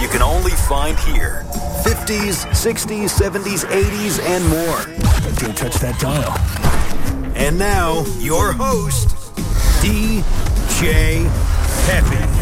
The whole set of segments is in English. you can only find here. 50s, 60s, 70s, 80s, and more. Don't touch that dial. And now, your host, DJ Pepe.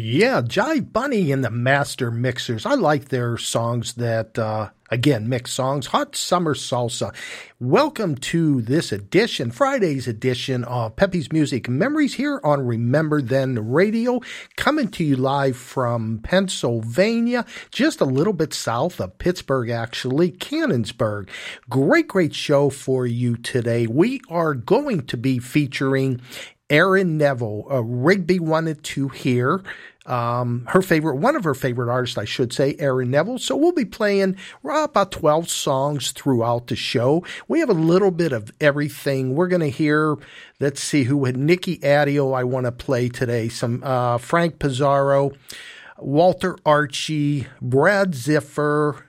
Yeah, Jive Bunny and the Master Mixers. I like their songs that, again, mix songs. Hot Summer Salsa. Welcome to this edition, Friday's edition of Pepe's Music Memories here on Remember Then Radio. Coming to you live from Pennsylvania, just a little bit south of Pittsburgh, actually, Cannonsburg. Great, great show for you today. We are going to be featuring Aaron Neville. Rigby wanted to hear one of her favorite artists, I should say, Aaron Neville. So we'll be playing about 12 songs throughout the show. We have a little bit of everything. We're going to hear, let's see, who had Nikki Adio I want to play today, some Frank Pizarro, Walter Archie, Brad Ziffer,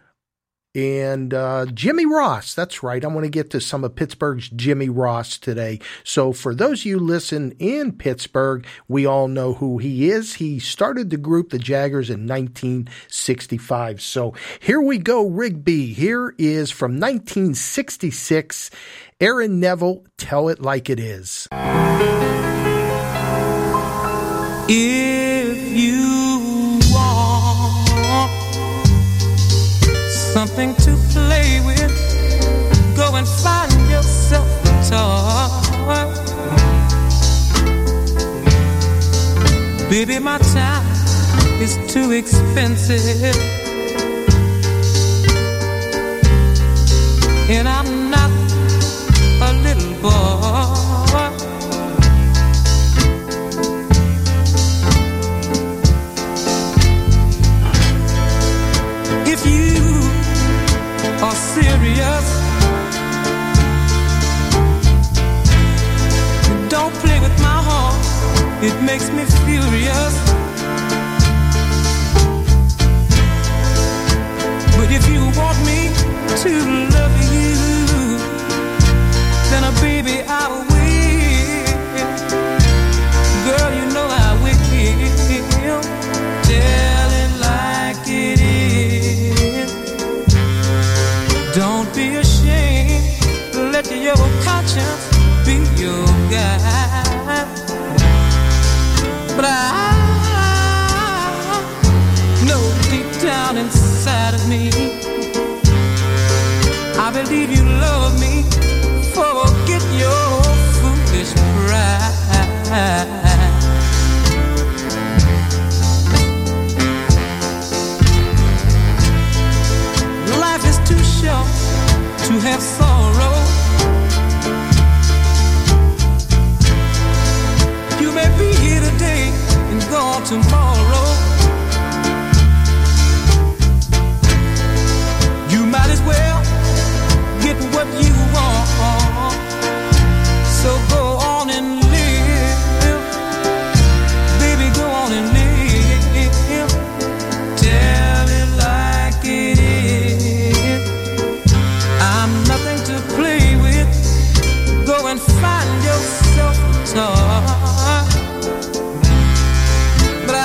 and Jimmy Ross. That's right. I want to get to some of Pittsburgh's Jimmy Ross today. So for those of you listen in Pittsburgh, we all know who he is. He started the group, the Jaggers, in 1965. So here we go, Rigby. Here is from 1966, Aaron Neville, Tell It Like It Is. If you something to play with, go and find yourself a toy. Baby, my time is too expensive, and I'm not a little boy. If you are serious, don't play with my heart, it makes me furious. But if you want me to love you, then baby I will. Girl, you know I will. Tell it like it is. Don't be ashamed, let your conscience be your guide. But I know deep down inside of me, I believe you love me. Forget your foolish pride. To have sorrow, you may be here today and gone tomorrow. You might as well get what you want, so go on and live. Baby, go on and live. Tell it like it is. Nothing to play with, go and find yourself a toy. But I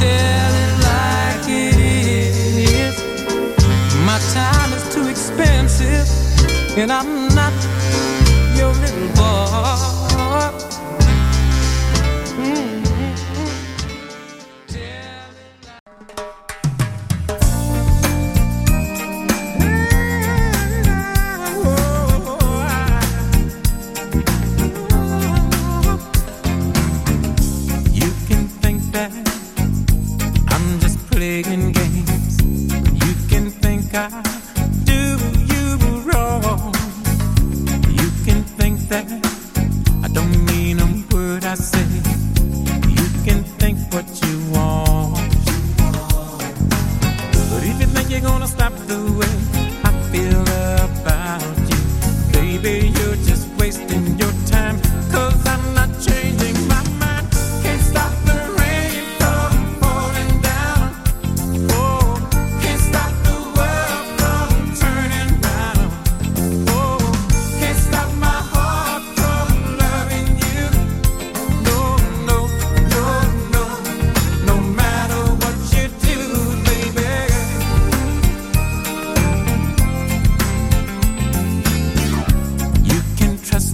tell it like it is. My time is too expensive, and I'm not your little boy.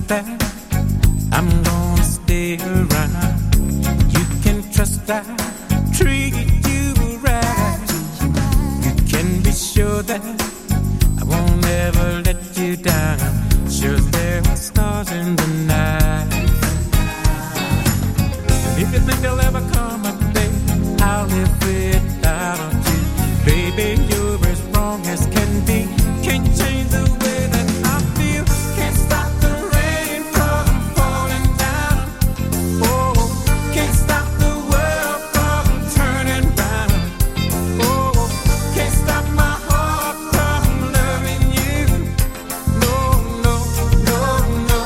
That I'm gonna stay around. You trust I treated you right. You can be sure that I won't ever let you down. Sure there are stars in the night. And if you think there'll ever come a day I'll live without you, baby, you're as wrong as can be. Can't change the way that I feel. Can't stop the rain from falling down. Oh, can't stop the world from turning round. Oh, can't stop my heart from loving you. No, no, no, no.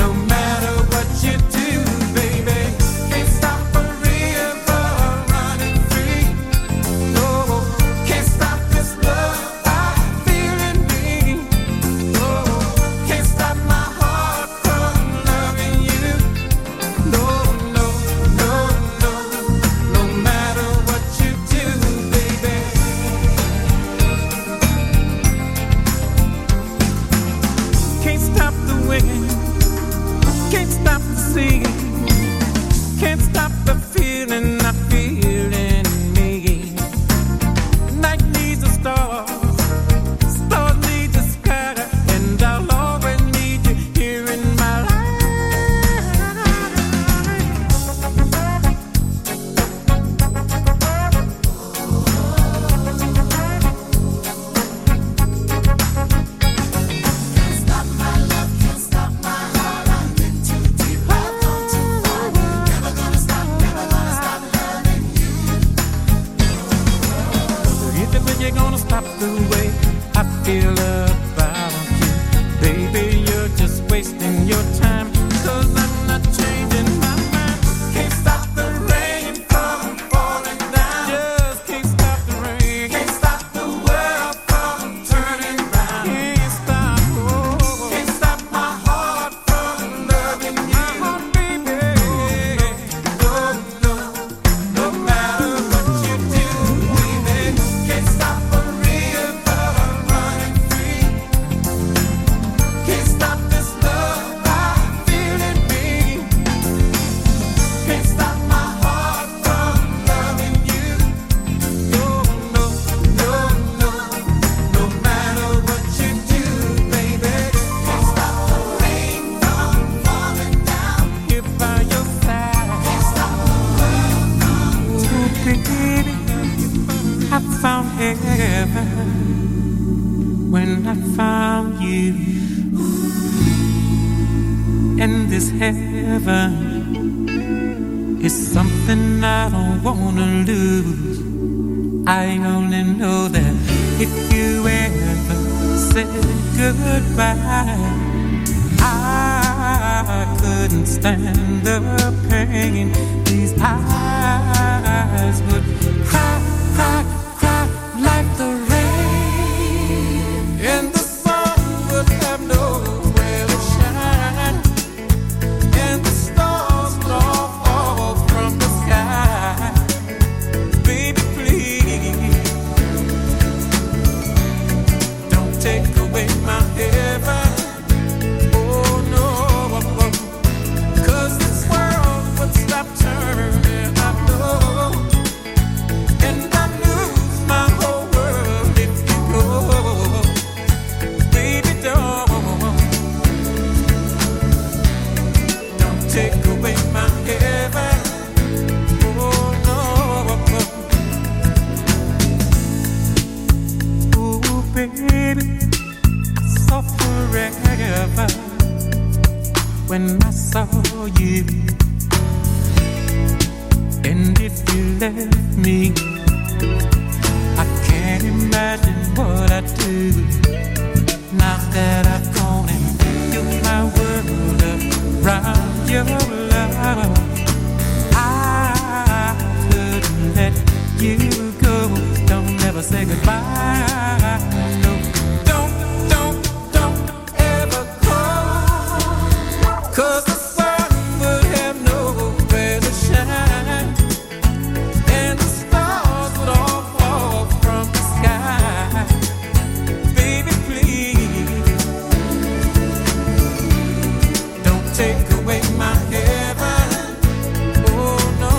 No matter what you do, baby, can't stop a river running free. Oh, can't stop this love I feel in me. Oh, can't stop my heart from loving you. No, no, no, no. No matter what you do, baby. Can't stop the wind. Can't stop the sea. Can't stop the feeling I feel in me. Night needs the stars. Stars need the sky. And I'll always need you here in my life. If you think you're gonna stop the way I feel about you, baby, you're just wasting your time. Cause I'm not changing my mind. Can't stop the rain from falling down. Just can't stop the rain. Can't stop the world from turning round. Can't stop, oh, can't stop my heart from loving you. My heart, baby. No, no, no matter what you do, baby, can't stop a river running free. Can't stop this love I feel in me. Can't stop my heart from loving you. No, no, no, no, no matter what you do, baby, can't stop the rain from falling down. Here by your side, can't stop the world from turning. Baby, I found heaven when I found you. And this heaven is something I don't wanna lose. I only know that if you ever said goodbye, I couldn't stand the pain. These eyes would cry, cry, cry like the rain, and the sun would have nowhere to shine, and the stars would all fall from the sky. Baby, please don't take away my heaven. Oh no, 'cause this world would stop turning. I know, and I lose my whole world if you go. Baby, don't take away my heaven. Oh no, oh baby, I saw forever when I saw you. And if you left me, I can't imagine what I'd do. Now that I've gone and built my world around your love, I couldn't let you go. Don't ever say goodbye. No, don't ever go. 'Cause the sun would have nowhere to shine, and the stars would all fall from the sky. Baby, please don't take away my heaven. Oh no,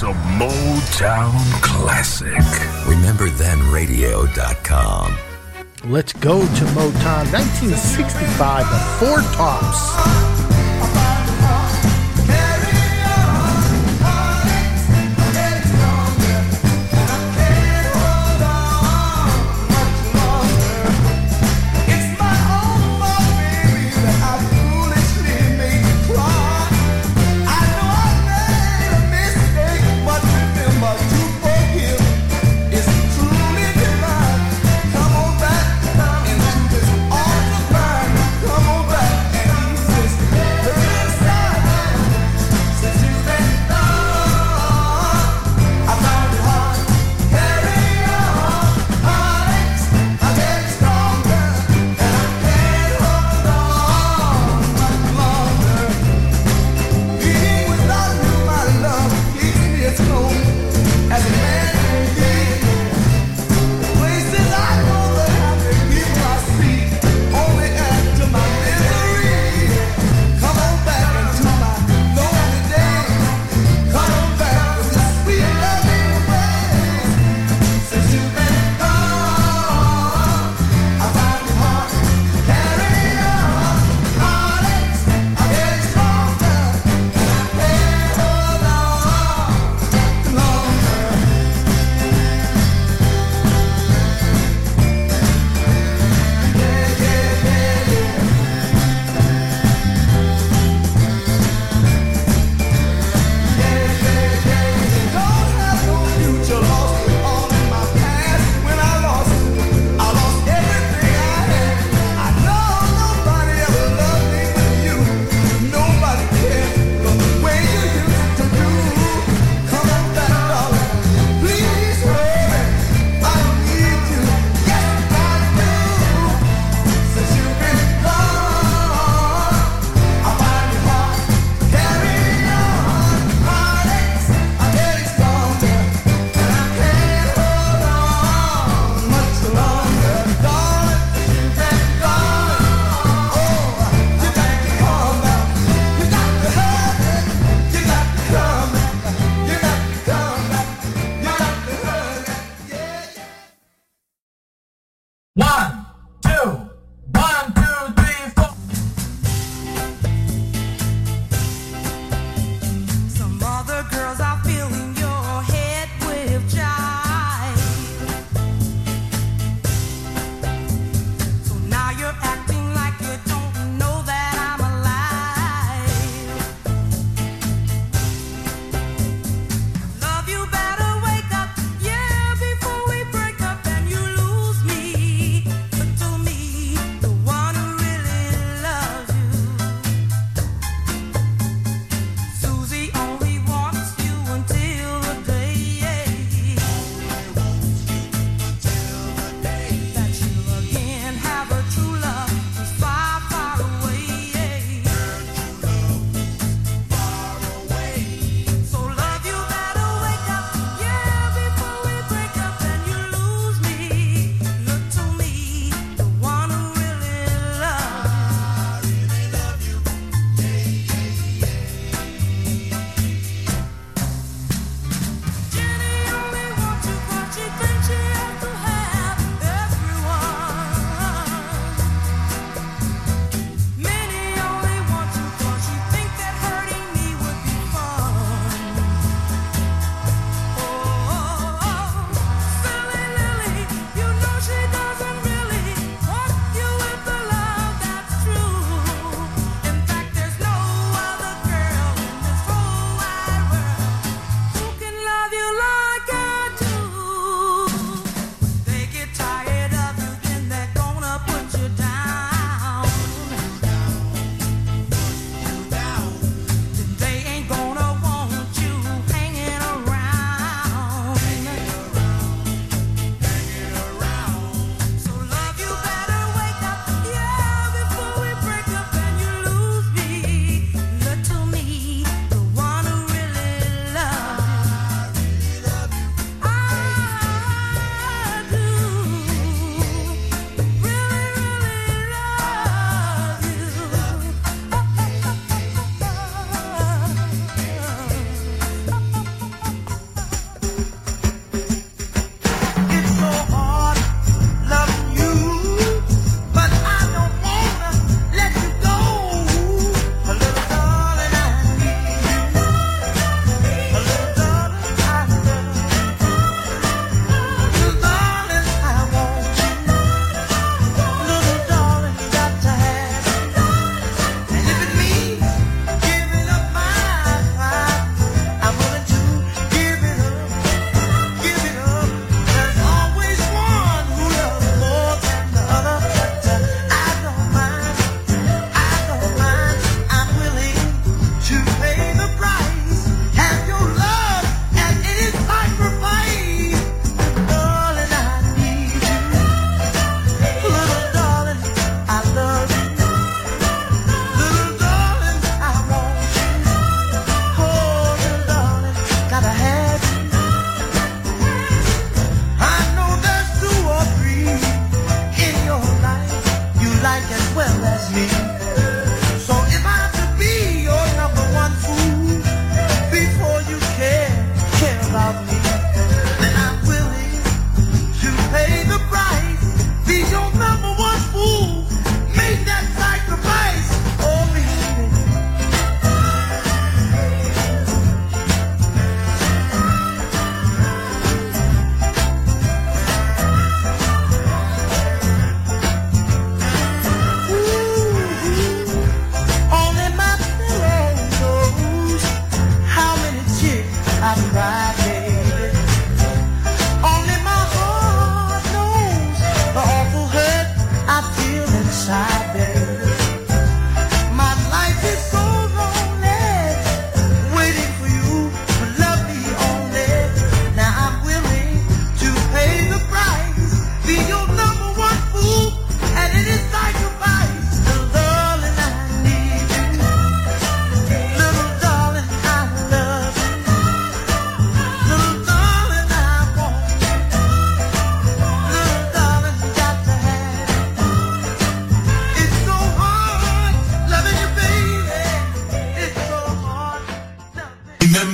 It's a Motown classic. RememberThenRadio.com. Let's go to Motown 1965, the Four Tops.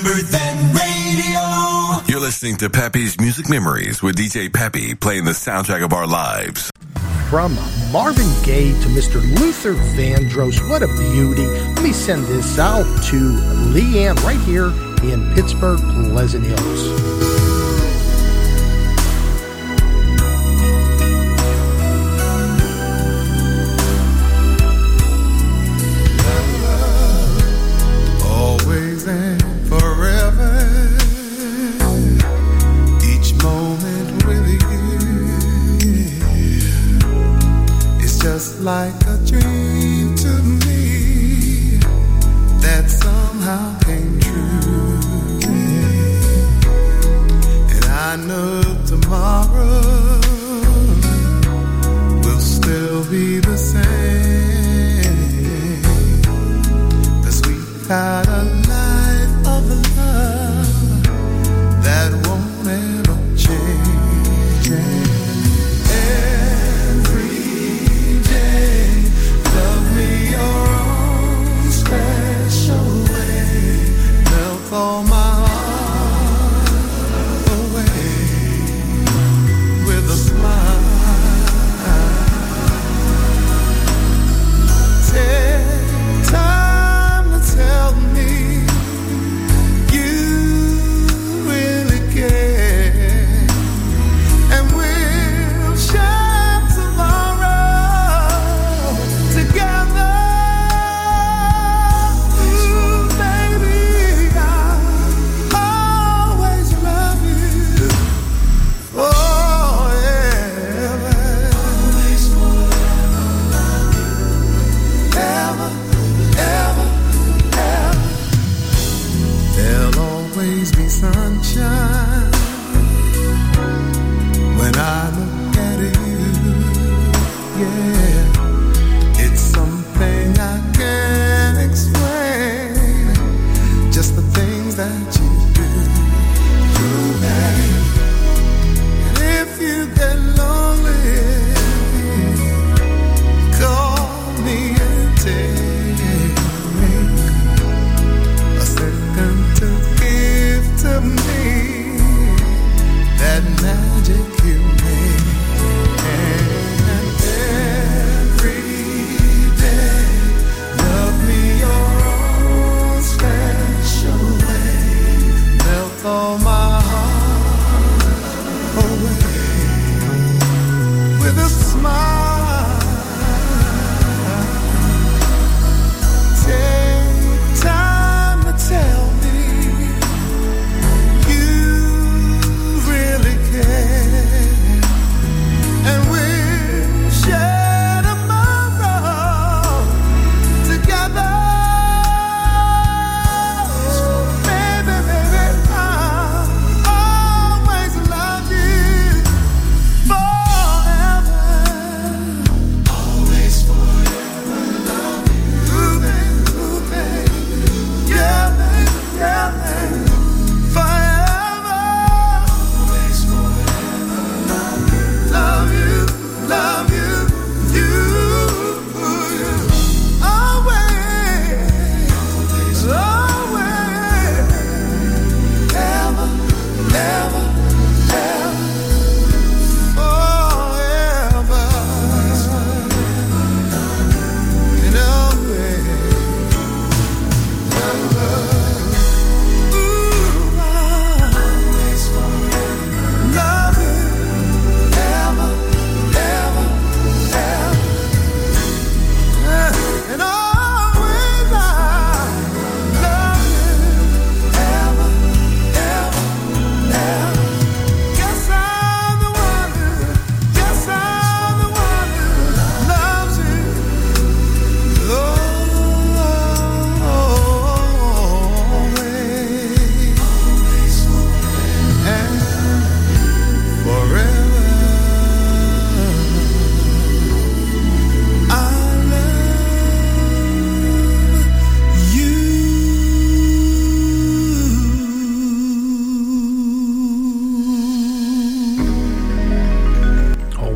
Remember Then Radio. You're listening to Pappy's Music Memories with DJ Pappy, playing the soundtrack of our lives. From Marvin Gaye to Mr. Luther Vandross, what a beauty. Let me send this out to Leanne right here in Pittsburgh, Pleasant Hills. Like a dream to me that somehow came true, and I know tomorrow will still be the same, the sweet kind of life of love that won't ever change. All my heart away with a smile. Take time to tell me you really care, and we'll shine tomorrow together. Sunshine when I look at you, yeah, it's something I can't explain, just the things that you do, and if you get lonely, call me and take a second to to me, that magic you made, and every day, love me your own special way, melt all my heart away with a smile.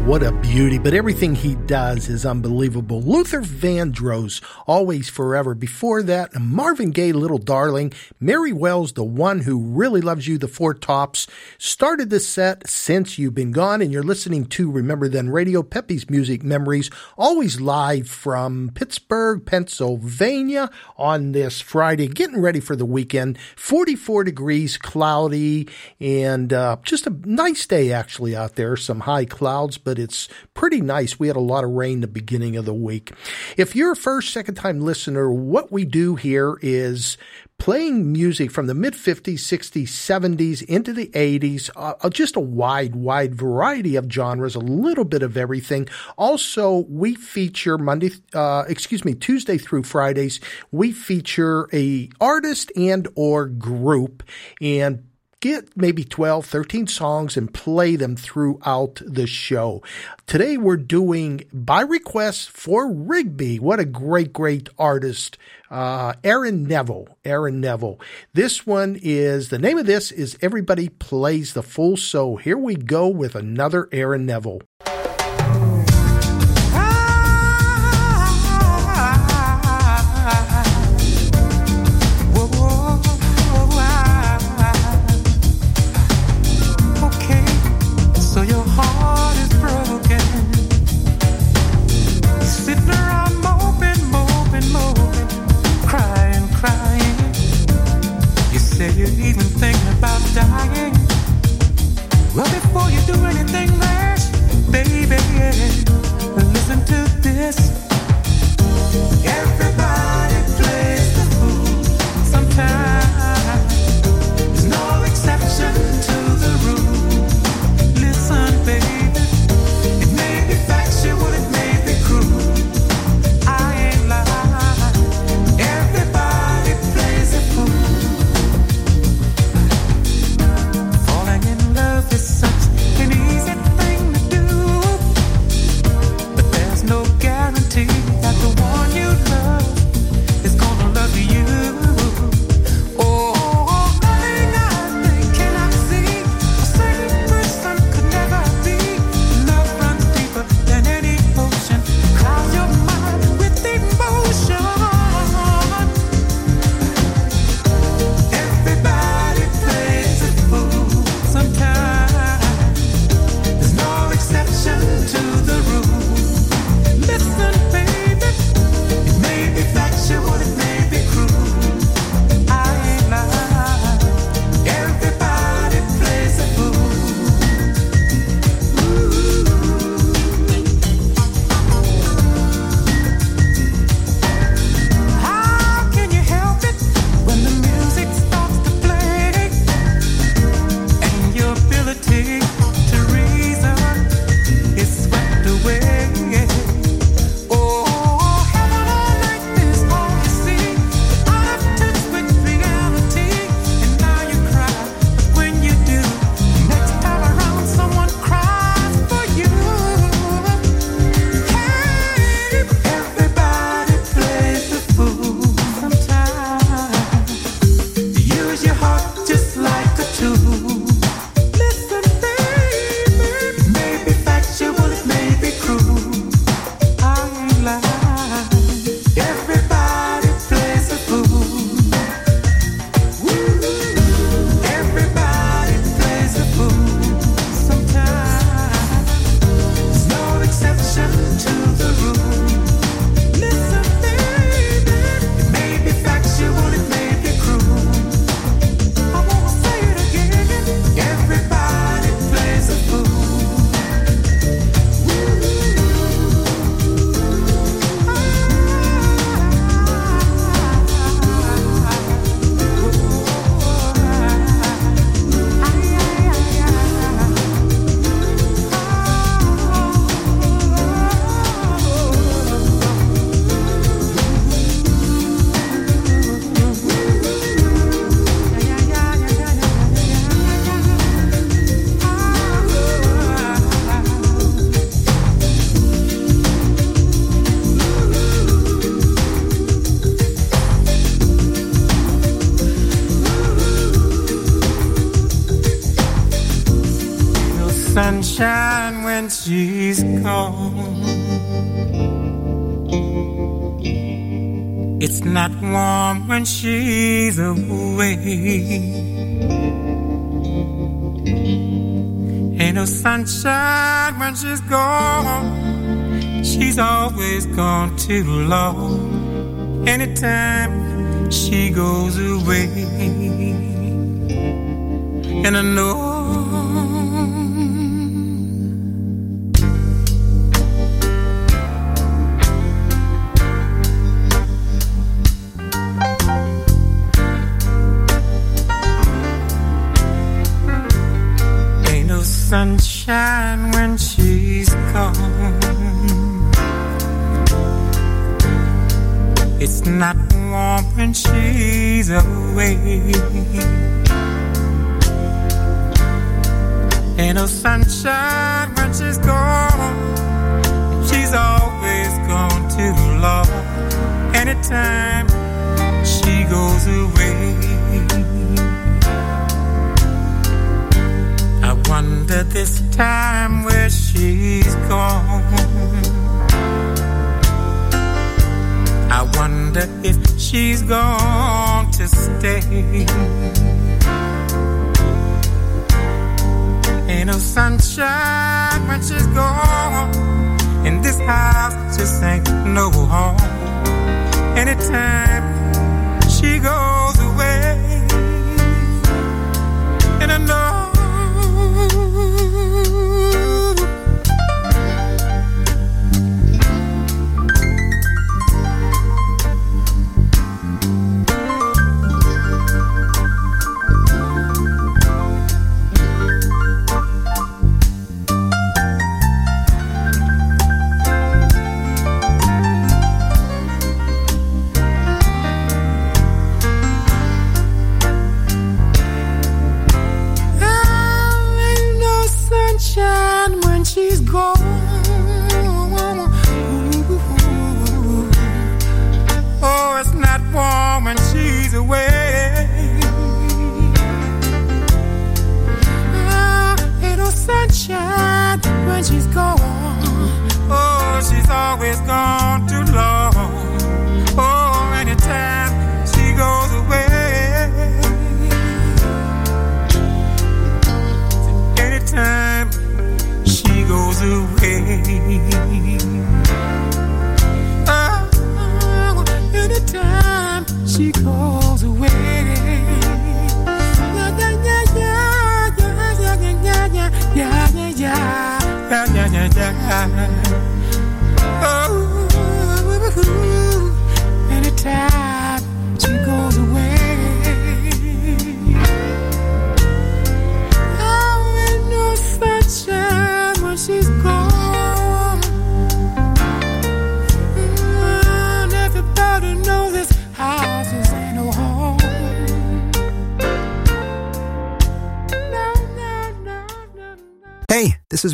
what a beauty. But everything he does is unbelievable. Luther Vandross, Always Forever. Before that, Marvin Gaye, Little Darling. Mary Wells, The One Who Really Loves You, The Four Tops. Started the set, Since You've Been Gone, and you're listening to Remember Then Radio, Pepe's Music Memories, always live from Pittsburgh, Pennsylvania on this Friday. Getting ready for the weekend. 44 degrees, cloudy, and just a nice day actually out there. Some high clouds, but it's pretty nice. We had a lot of rain the beginning of the week. If you're a first, second-time listener, what we do here is playing music from the mid-50s, 60s, 70s, into the 80s, just a wide variety of genres, a little bit of everything. Also, we feature Tuesday through Fridays, we feature a artist and or group, and get maybe 12, 13 songs and play them throughout the show. Today we're doing, by request, for Rigby. What a great artist. Aaron Neville. This one is, the name of this is Everybody Plays the Fool. So here we go with another Aaron Neville. Dying. Well, before you do anything rash, baby, listen to this. Everybody plays the fool sometimes. There's no exception to the rule. Listen, baby, it may be factual, it may be cruel. I ain't lying. Everybody plays the fool. Sunshine when and she's gone. It's not warm when she's away. Ain't no sunshine when she's gone. She's always gone too long. Anytime she goes away. And I know sunshine when she's gone. It's not warm when she's away. Ain't no sunshine when she's gone. She's always gone too long. Anytime she goes away. Wonder this time where she's gone. I wonder if she's gone to stay. Ain't no sunshine when she's gone. And this house just ain't no home. Anytime she goes away. And I know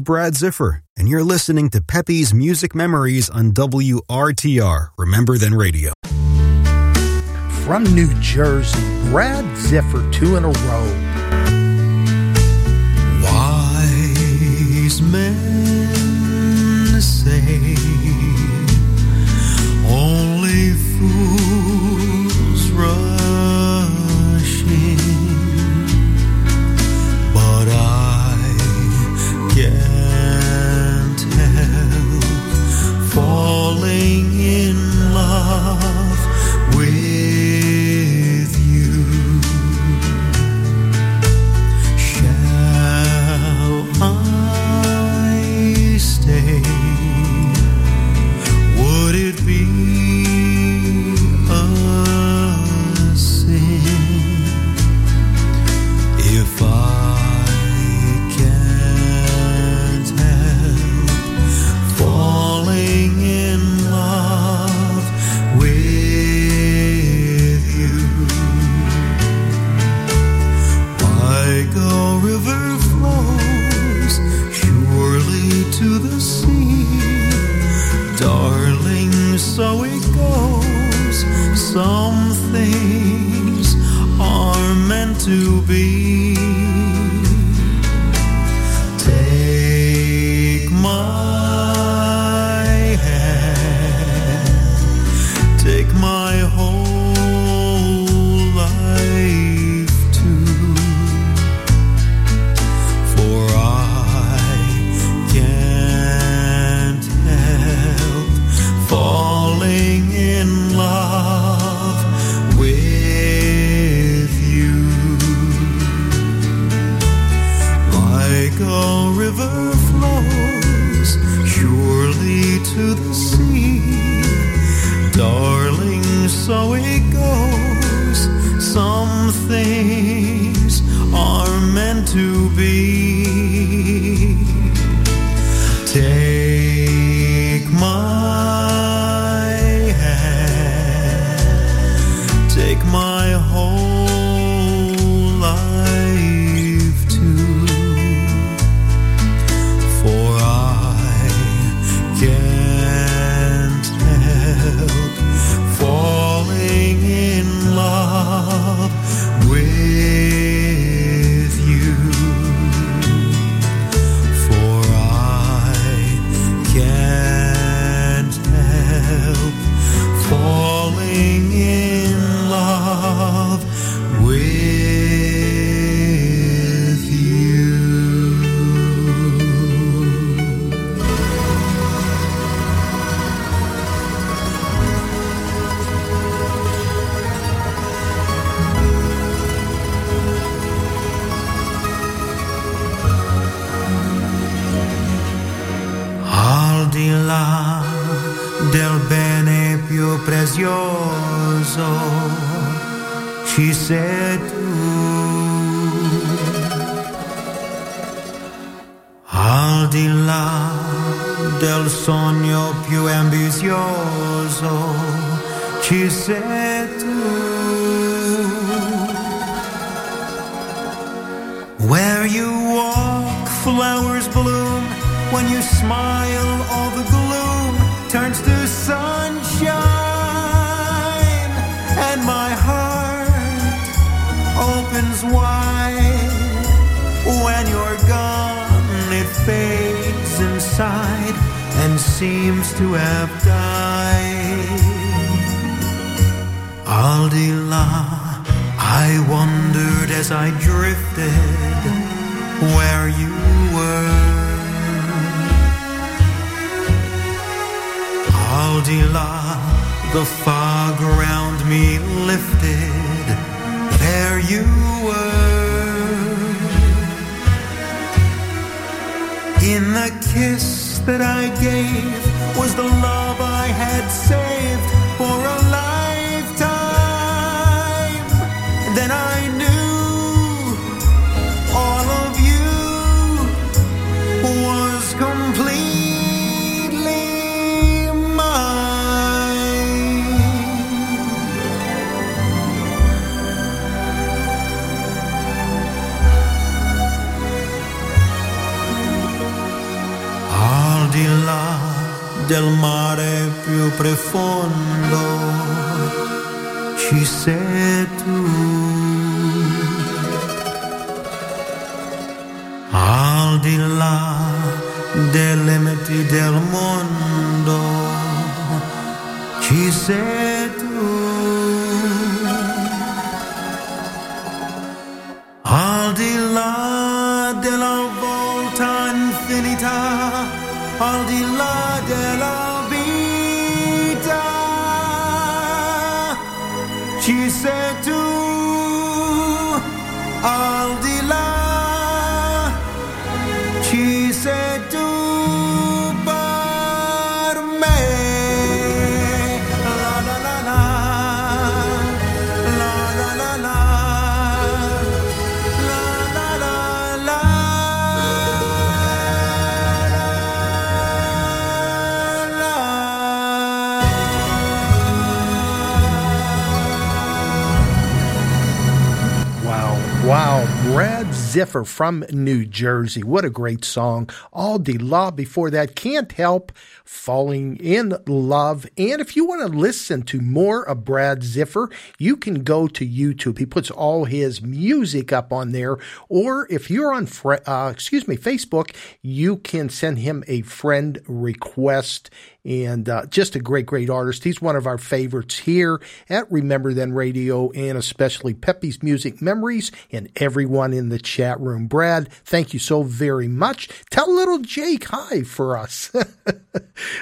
Brad Ziffer, and you're listening to Pepe's Music Memories on WRTR, Remember Then Radio. From New Jersey, Brad Ziffer, 2 in a row. Wise men say only fools rush in, but I guess falling in love with you. Shall I stay? Would it be a sin if I can't help falling? To the sea, darling, so it goes. Some things are meant to be. Take my Mexico River flows surely to the sea. Darling, so it goes. Some things are meant to be. Take my hand, take my whole life too, for I can't help falling in love with you, for I can't help falling in love with you. Al di là del bene più prezioso ci sei tu, al di là del sogno più ambizioso ci sei tu. Where you walk, flowers bloom. When you smile, all the gloom turns to sunshine, and my heart opens wide. When you're gone, it fades inside and seems to have died. Al di là, I wondered as I drifted where you were. Al di là, the fog around me lifted, there you were. In the kiss that I gave was the love I had saved for a lifetime. Then I knew all of you was complete. Al di là del mare più profondo ci sei tu, al di là dei limiti del mondo ci sei tu, al di là della volta infinita, al di là della vita, ci sei tu, al di là, ci sei tu per me, la la la la, la la la la. Wow, Brad Ziffer from New Jersey. What a great song. Al di là before that. Can't help falling in love. And if you want to listen to more of Brad Ziffer, you can go to YouTube. He puts all his music up on there. Or if you're on Facebook, you can send him a friend request. And just a great, great artist. He's one of our favorites here at Remember Then Radio, and especially Pepe's Music Memories and everyone in the chat room. Brad, thank you so very much. Tell little Jake hi for us.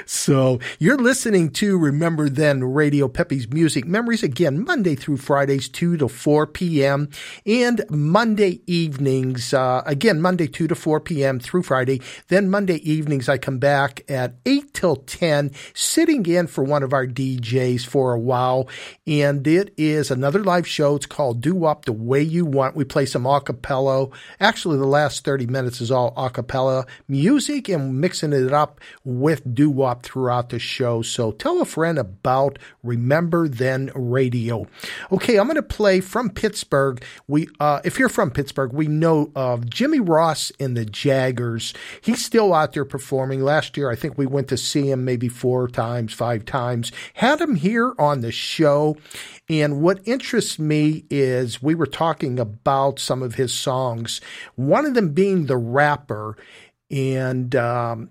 So you're listening to Remember Then Radio, Pepe's Music Memories, again, Monday through Fridays, 2 to 4 p.m. and Monday evenings, again, Monday 2 to 4 p.m. through Friday. Then Monday evenings, I come back at 8 till 10, sitting in for one of our DJs for a while. And it is another live show. It's called Do Up the Way You Want. We play some a cappella. Actually, the last 30 minutes is all a cappella music and mixing it up with doo-wop throughout the show. So tell a friend about Remember Then Radio. Okay, I'm going to play from Pittsburgh. If you're from Pittsburgh, we know of Jimmy Ross and the Jaggers. He's still out there performing. Last year, I think we went to see him maybe 4 times, 5 times. Had him here on the show. And what interests me is we were talking about some of his songs, one of them being The Rapper, and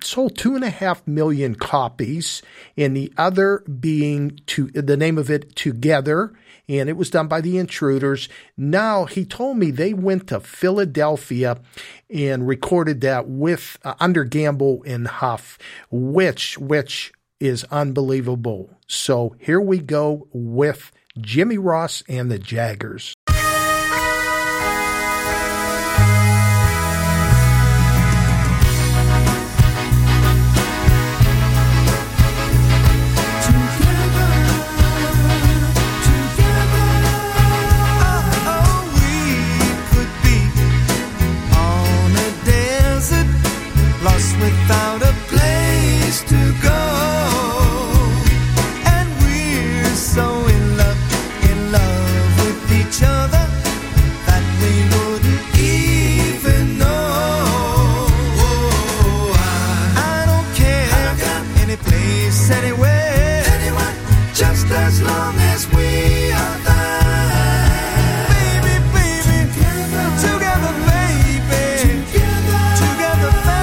sold 2.5 million copies, and the other being the name of it, Together, and it was done by the Intruders. Now, he told me they went to Philadelphia and recorded that with under Gamble and Huff, which is unbelievable. So here we go with Jimmy Ross and the Jaggers. Without a place to go, and we're so in love with each other, that we wouldn't even know. Oh, I don't care, any place, anywhere, anyone, just as long as we are there. Baby, baby, together, baby, together, baby.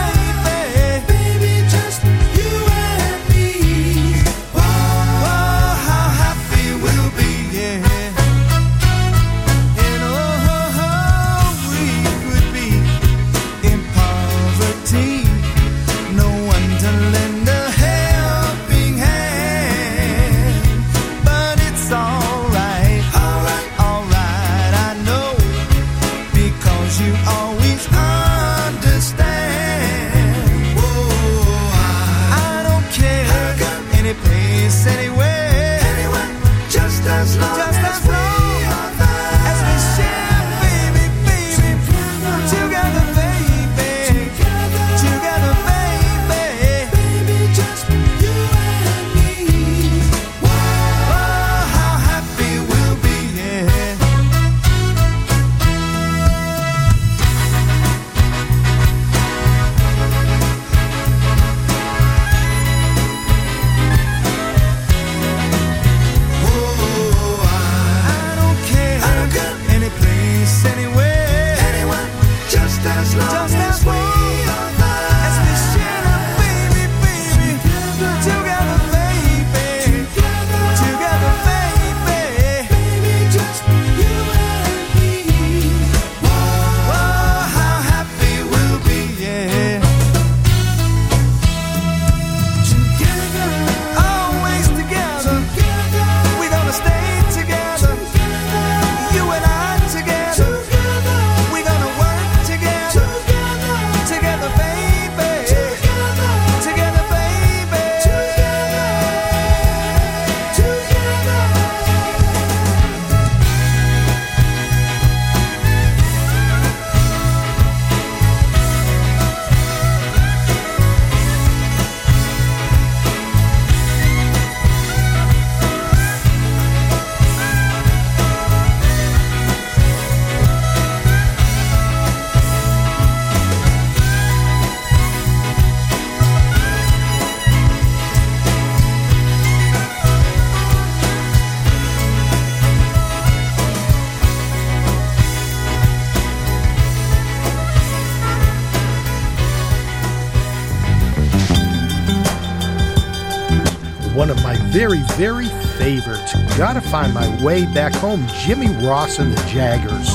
Very, very favorites. Gotta find my way back home. Jimmy Ross and the Jaggers.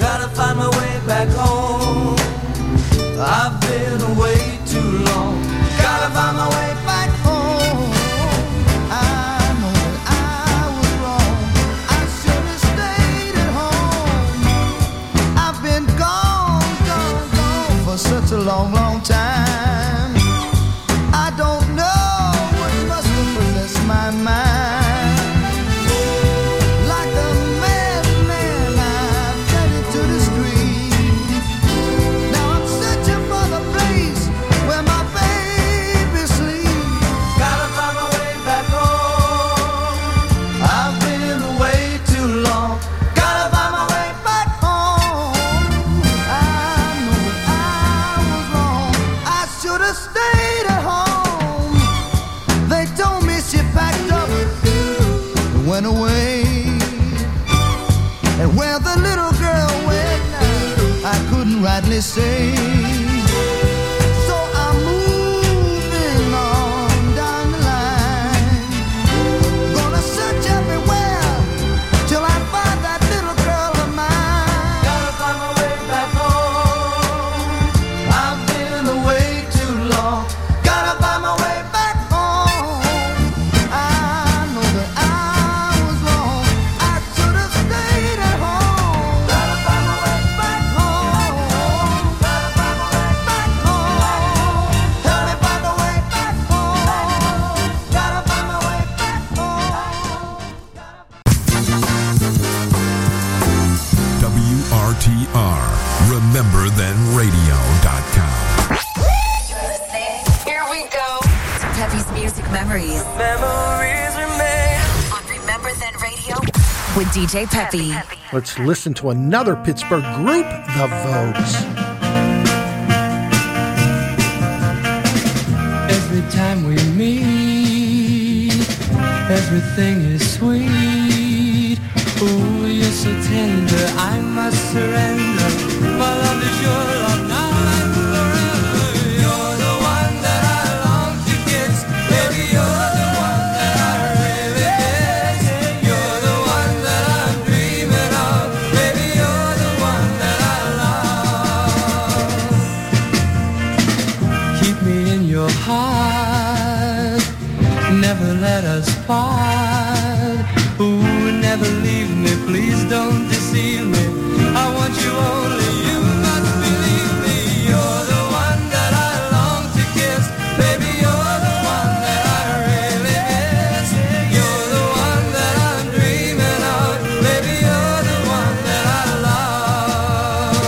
Gotta find my way back home. I've been away too long. Gotta find my way back home. I know I was wrong. I should have stayed at home. I've been gone for such a long time. I don't know what must have possessed my mind. Rightly say, so I'm moving on down the line. Gonna search everywhere till I find that little girl of mine. Gotta find my way back home. I've been away too long. Gotta find my way back home. I know that I was wrong. I should have stayed at home. Gotta find my way back home. Remember Then Radio.com. Here we go. Pepe's music memories. Memories remain. On Remember Then Radio with DJ Pepe. Let's listen to another Pittsburgh group, the Vogues. Every time we meet, everything is sweet. Ooh, you're so tender, I must surrender. My love is your love now and forever. You're the one that I long to kiss. Baby, you're the one that I really miss. You're the one that I'm dreaming of. Baby, you're the one that I love. Keep me in your heart, never let us part. Ooh, never leave me, please don't deceive me. I want you only, you must believe me. You're the one that I long to kiss. Baby, you're the one that I really miss. You're the one that I'm dreaming of. Baby, you're the one that I love.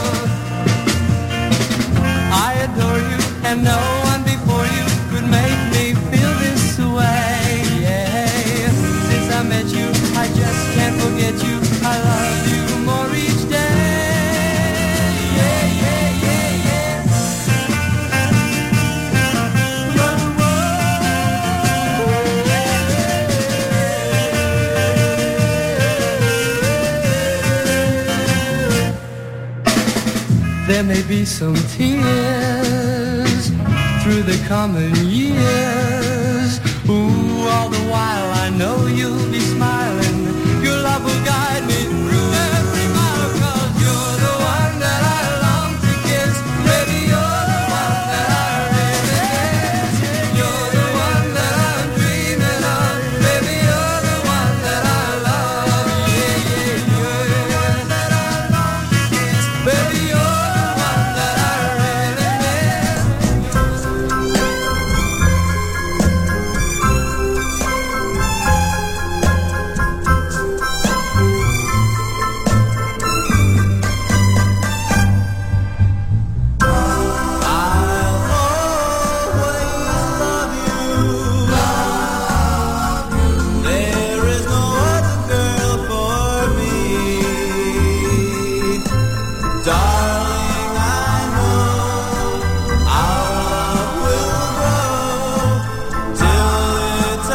I adore you, and no one before you could make me feel this way. Yeah. Since I met you, I just can't forget you. I love you more each day. Yeah, yeah, yeah, yeah. You're the one. There may be some tears through the coming years. Ooh, all the while I know you'll be smiling. Your love will guide me through every mile, 'cause you're the one that I long to kiss. Baby, you're the one that I really miss. You're the one that I'm dreaming of. Baby, you're the one that I love. Yeah, yeah, you're the one that I long to kiss. Baby, you're the one that I really miss. I'll always love you. There is no other girl for me. Darling, I know our love will grow till it's as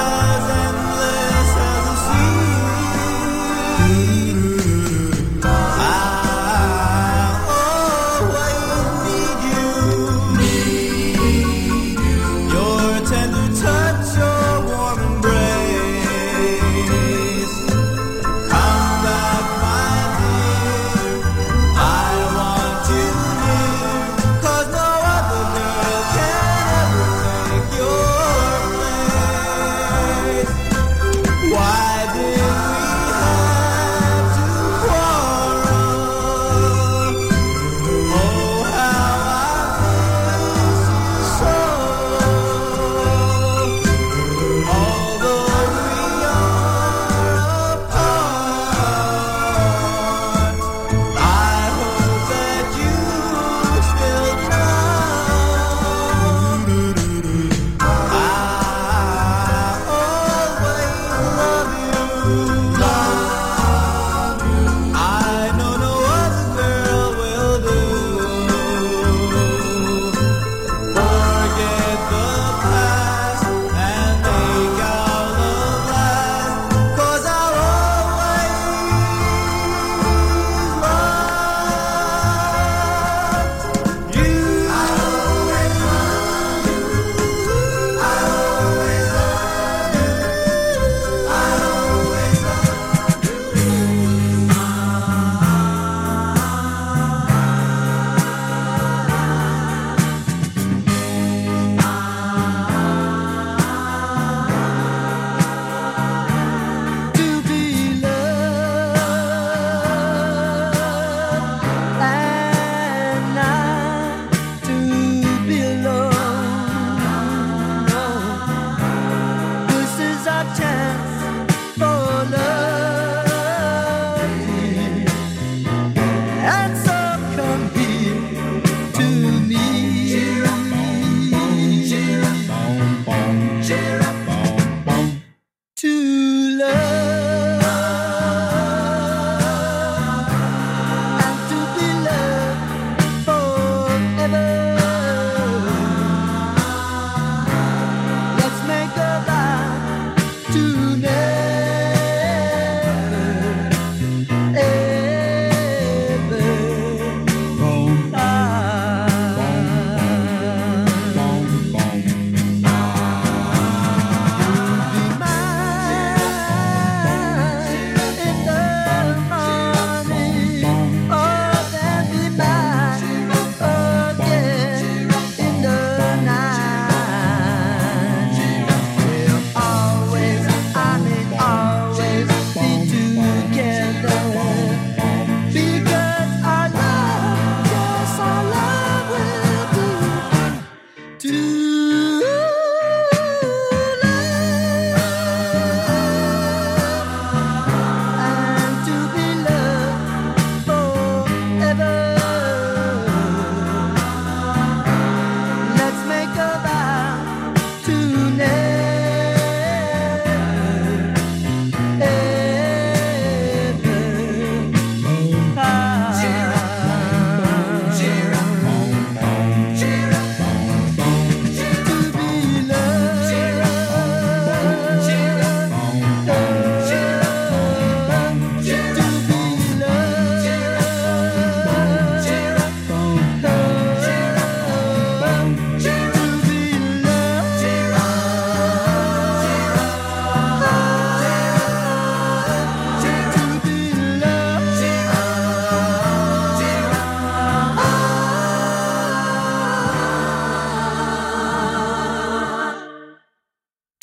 endless as the sea. I'll always need you. Your tender touch, your warm embrace. Come back,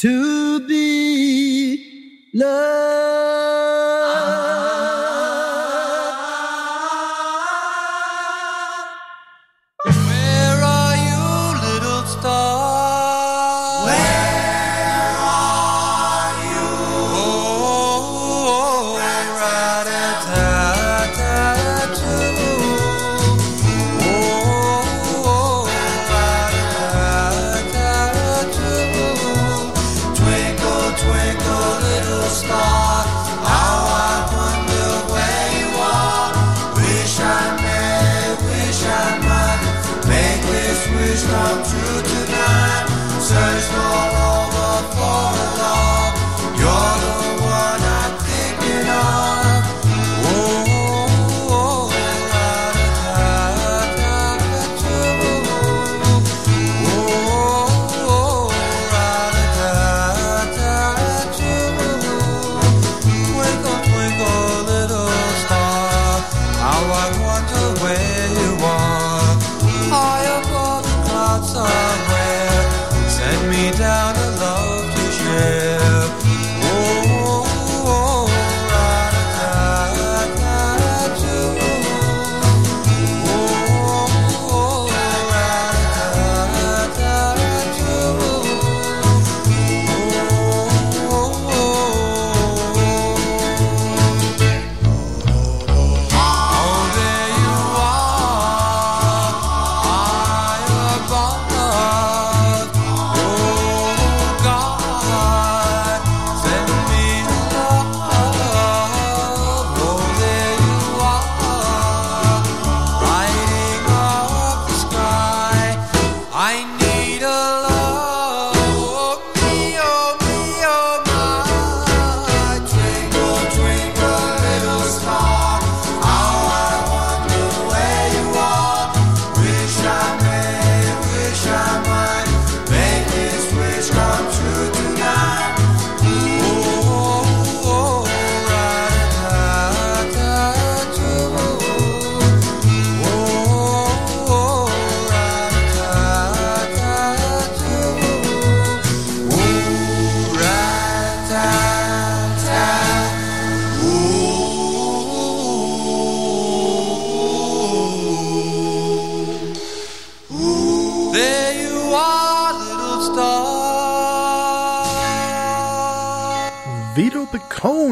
to be loved. Where are you, little star? Where are you? Oh, ra-da-da-da-da.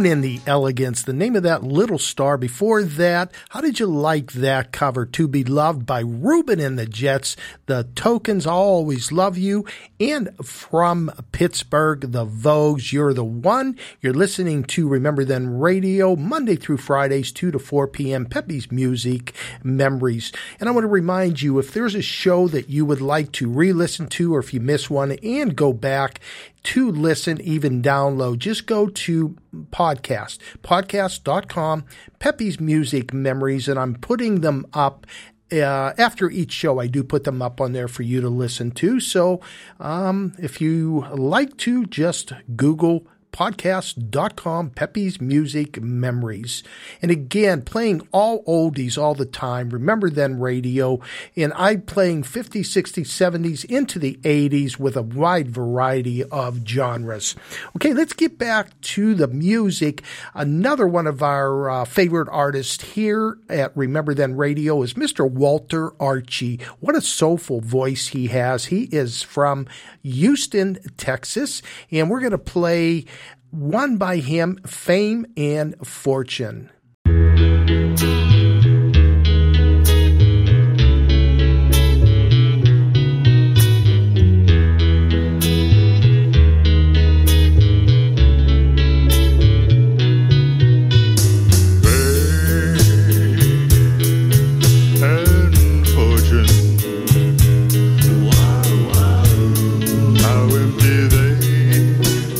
In the Elegance, the name of that, Little Star. Before that, how did you like that cover, To Be Loved, by Ruben and the Jets, the Tokens, I'll Always Love You, and from Pittsburgh, the Vogues, You're the One. You're listening to Remember Then Radio, Monday through Fridays, 2 to 4 p.m., Pepe's Music Memories. And I want to remind you, if there's a show that you would like to re-listen to, or if you miss one and go back to listen, even download, just go to podcast.com, Pepe's Music Memories, and I'm putting them up. After each show, I do put them up on there for you to listen to. So if you like to, just Google podcast.com, Pepe's Music Memories. And again, playing all oldies all the time, Remember Then Radio, and I'm playing 50s, 60s, 70s, into the 80s with a wide variety of genres. Okay, let's get back to the music. Another one of our favorite artists here at Remember Then Radio is Mr. Walter Archie. What a soulful voice he has. He is from Houston, Texas, and we're going to play one by him, Fame and Fortune.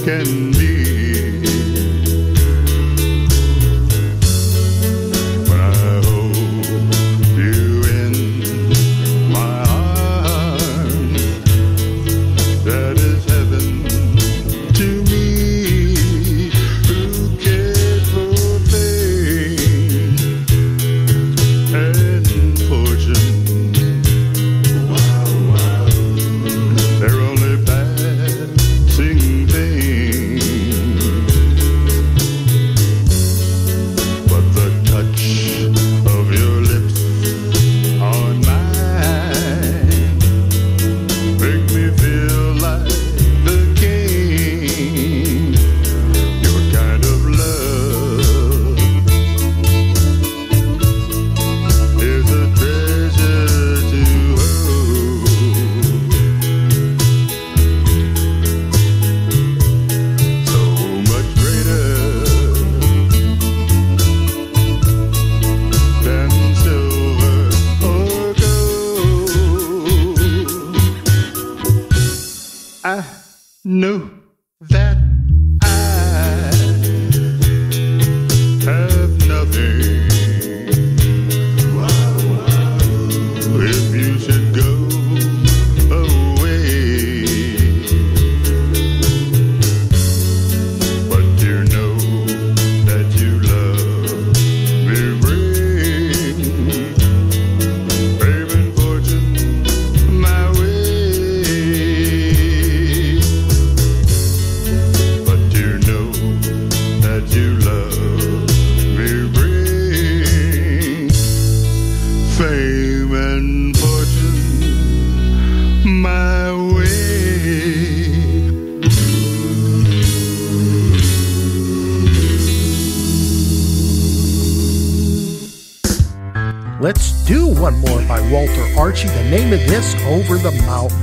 Can be know that I have nothing. Let's do one more by Walter Archie, the name of this, Over the Mountain.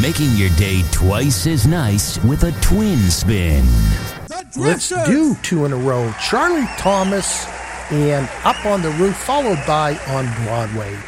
Making your day twice as nice with a twin spin. Let's do two in a row. Charlie Thomas and Up on the Roof, followed by On Broadway.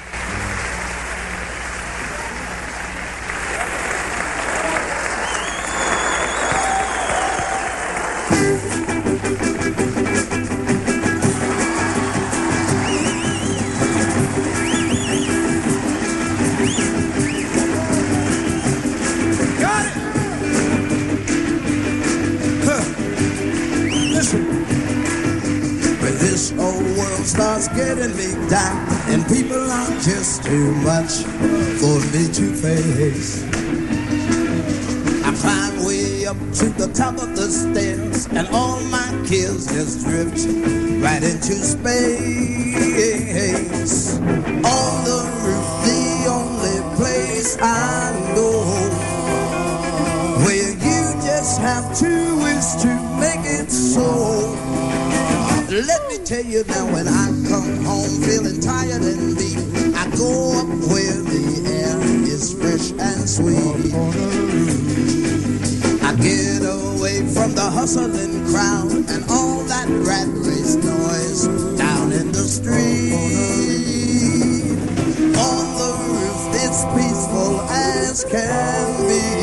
Too much for me to face. I climb way up to the top of the stairs, and all my cares just drift right into space. On the roof, the only place I know where you just have to wish to make it so. Let me tell you now, when I come home feeling tired and beat, go up where the air is fresh and sweet. I get away from the hustling crowd and all that rat race noise down in the street. On the roof it's peaceful as can be.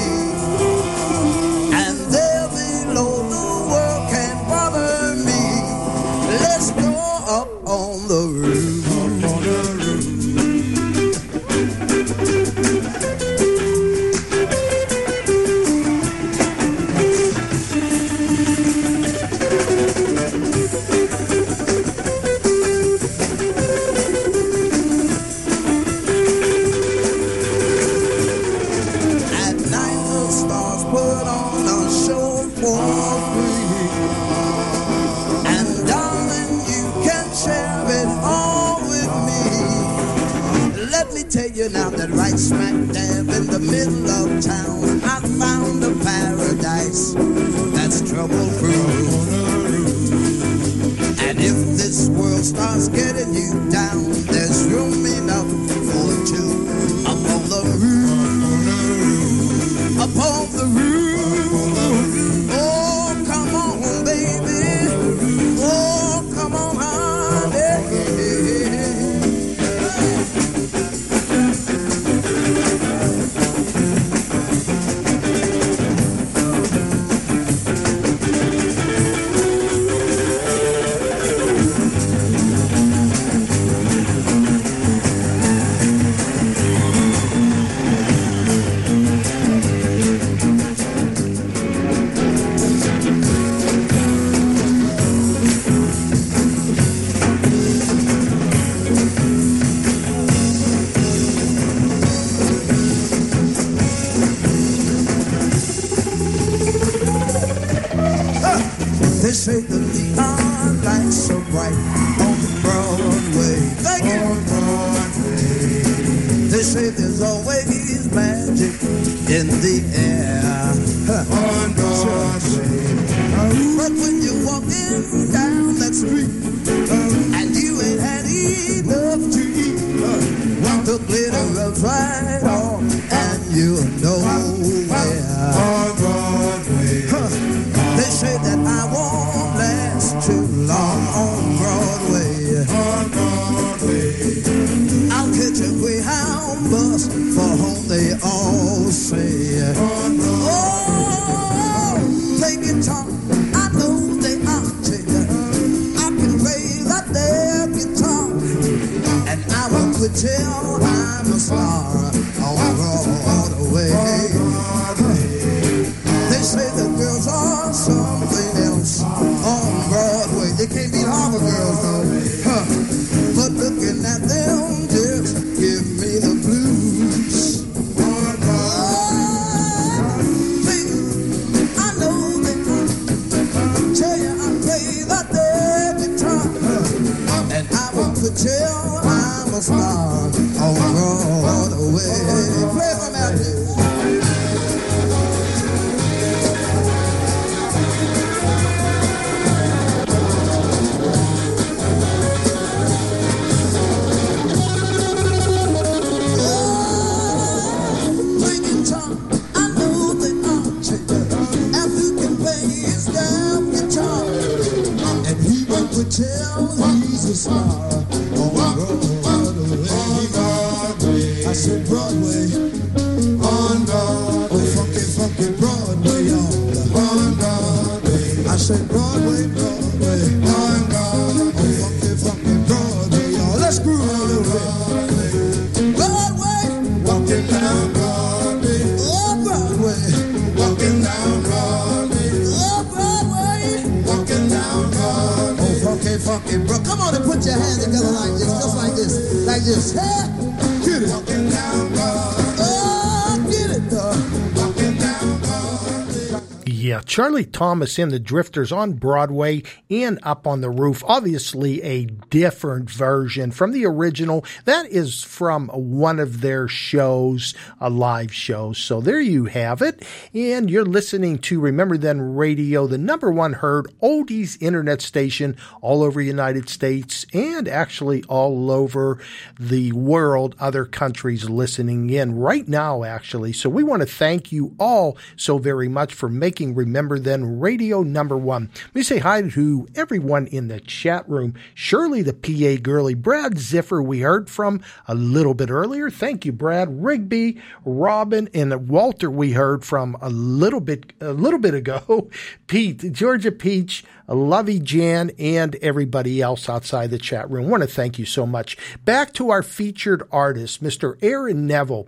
Charlie Thomas and the Drifters on Broadway and Up on the Roof. Obviously a different version from the original. That is from one of their shows, a live show. So there you have it. And you're listening to Remember Then Radio, the number one heard oldies internet station all over the United States and actually all over the world, other countries listening in right now, actually. So we want to thank you all so very much for making Remember Then Radio number one. Let me say hi to everyone in the chat room. Shirley, the PA girly, Brad Ziffer, we heard from a little bit earlier. Thank you, Brad. Rigby, Robin, and Walter, we heard from a little bit ago. Pete, Georgia Peach, Lovey Jan, and everybody else outside the chat room. I want to thank you so much. Back to our featured artist, Mr. Aaron Neville.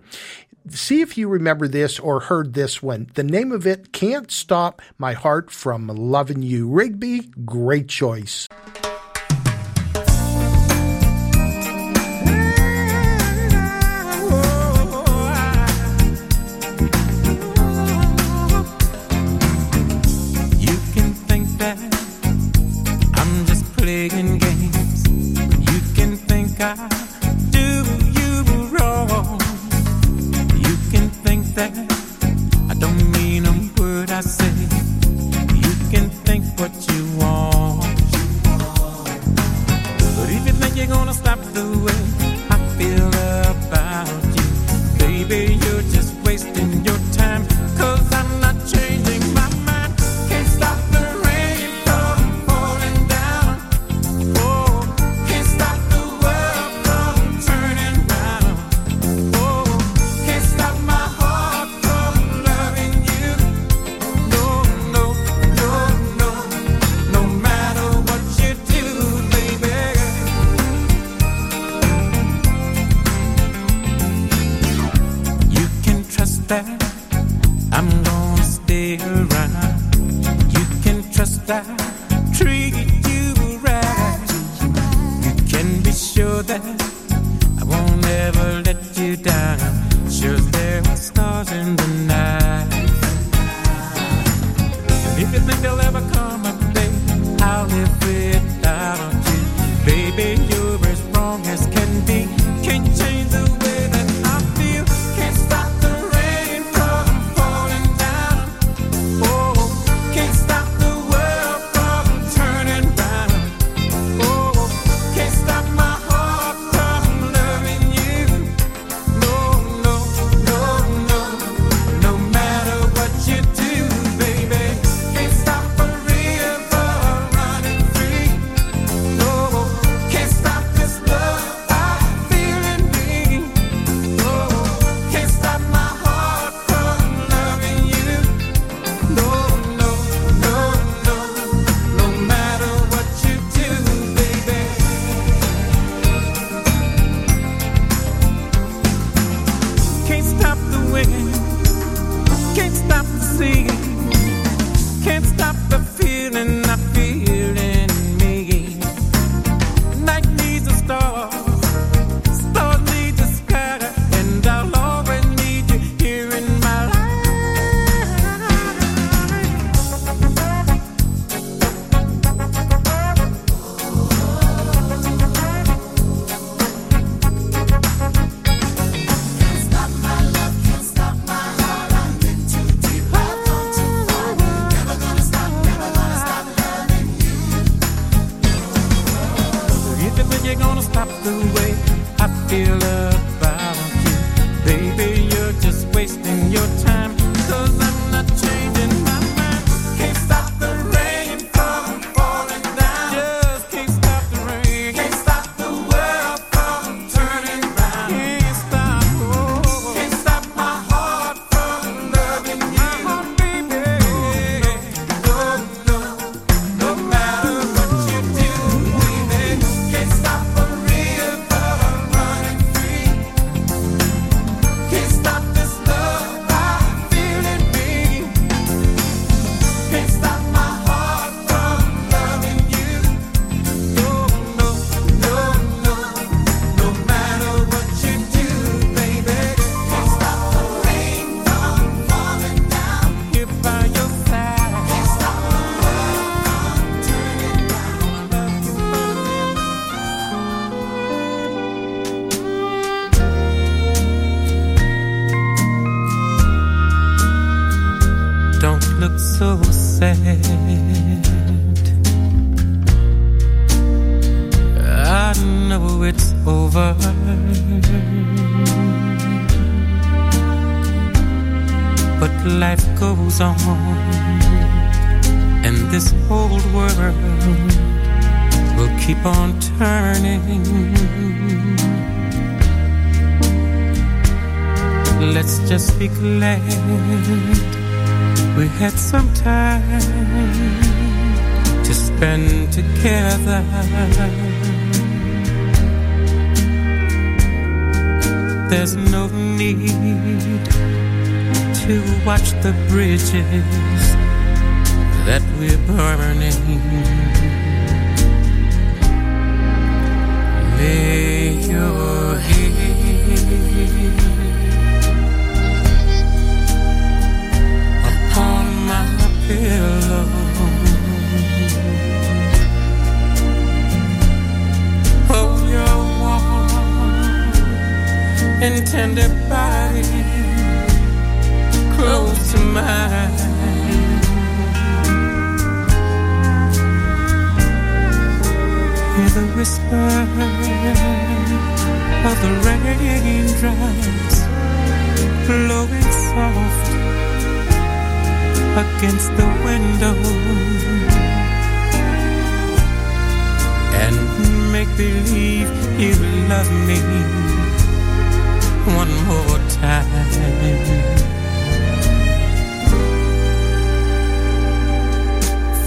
See if you remember this or heard this one. The name of it, Can't Stop My Heart From Loving You. Rigby, great choice. I know it's over. But life goes on, and this old world will keep on turning. Let's just be glad we had some time to spend together. There's no need to watch the bridges that we're burning. Lay your head on my pillow. Hold your warm and tender body close to mine. Hear the whisper of the raindrops blowing soft against the window, and make believe you love me one more time,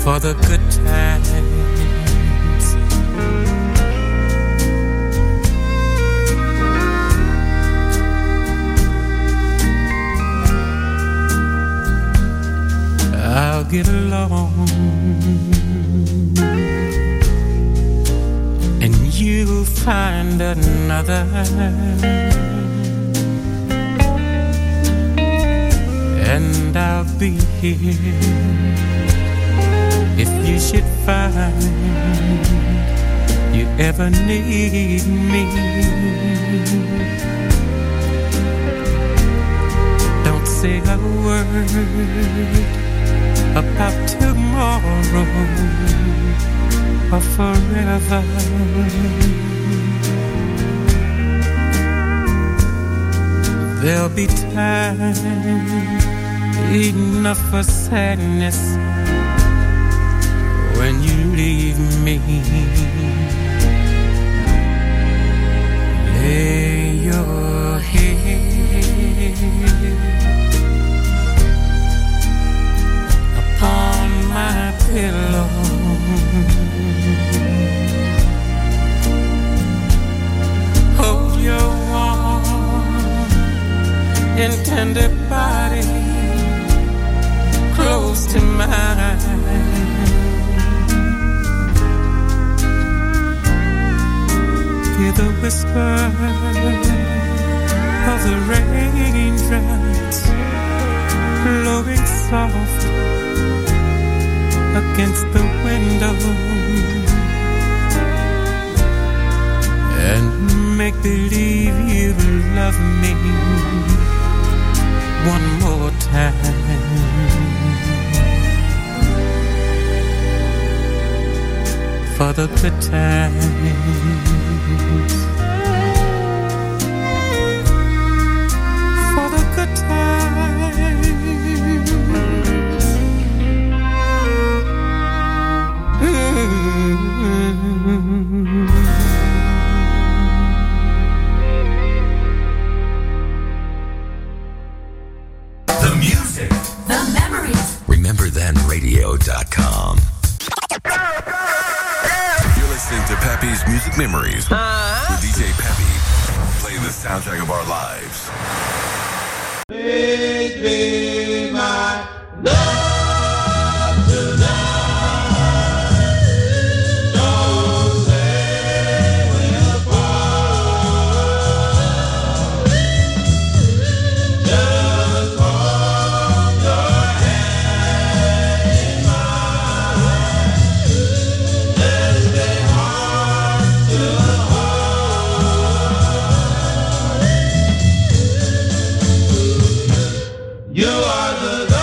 for the good times. I'll get along, and you'll find another. And I'll be here if you should find you ever need me. Don't say a word about tomorrow or forever. There'll be time enough for sadness when you leave me. Lay your head on my pillow. Hold your warm and tender body close to mine. Hear the whisper of the raindrops blowing soft against the window, and make believe you love me one more time, for the good times. RememberThenRadio.com. You're listening to Peppy's Music Memories with DJ Peppy, playing the soundtrack of our lives. Please be my love. You are the Lord.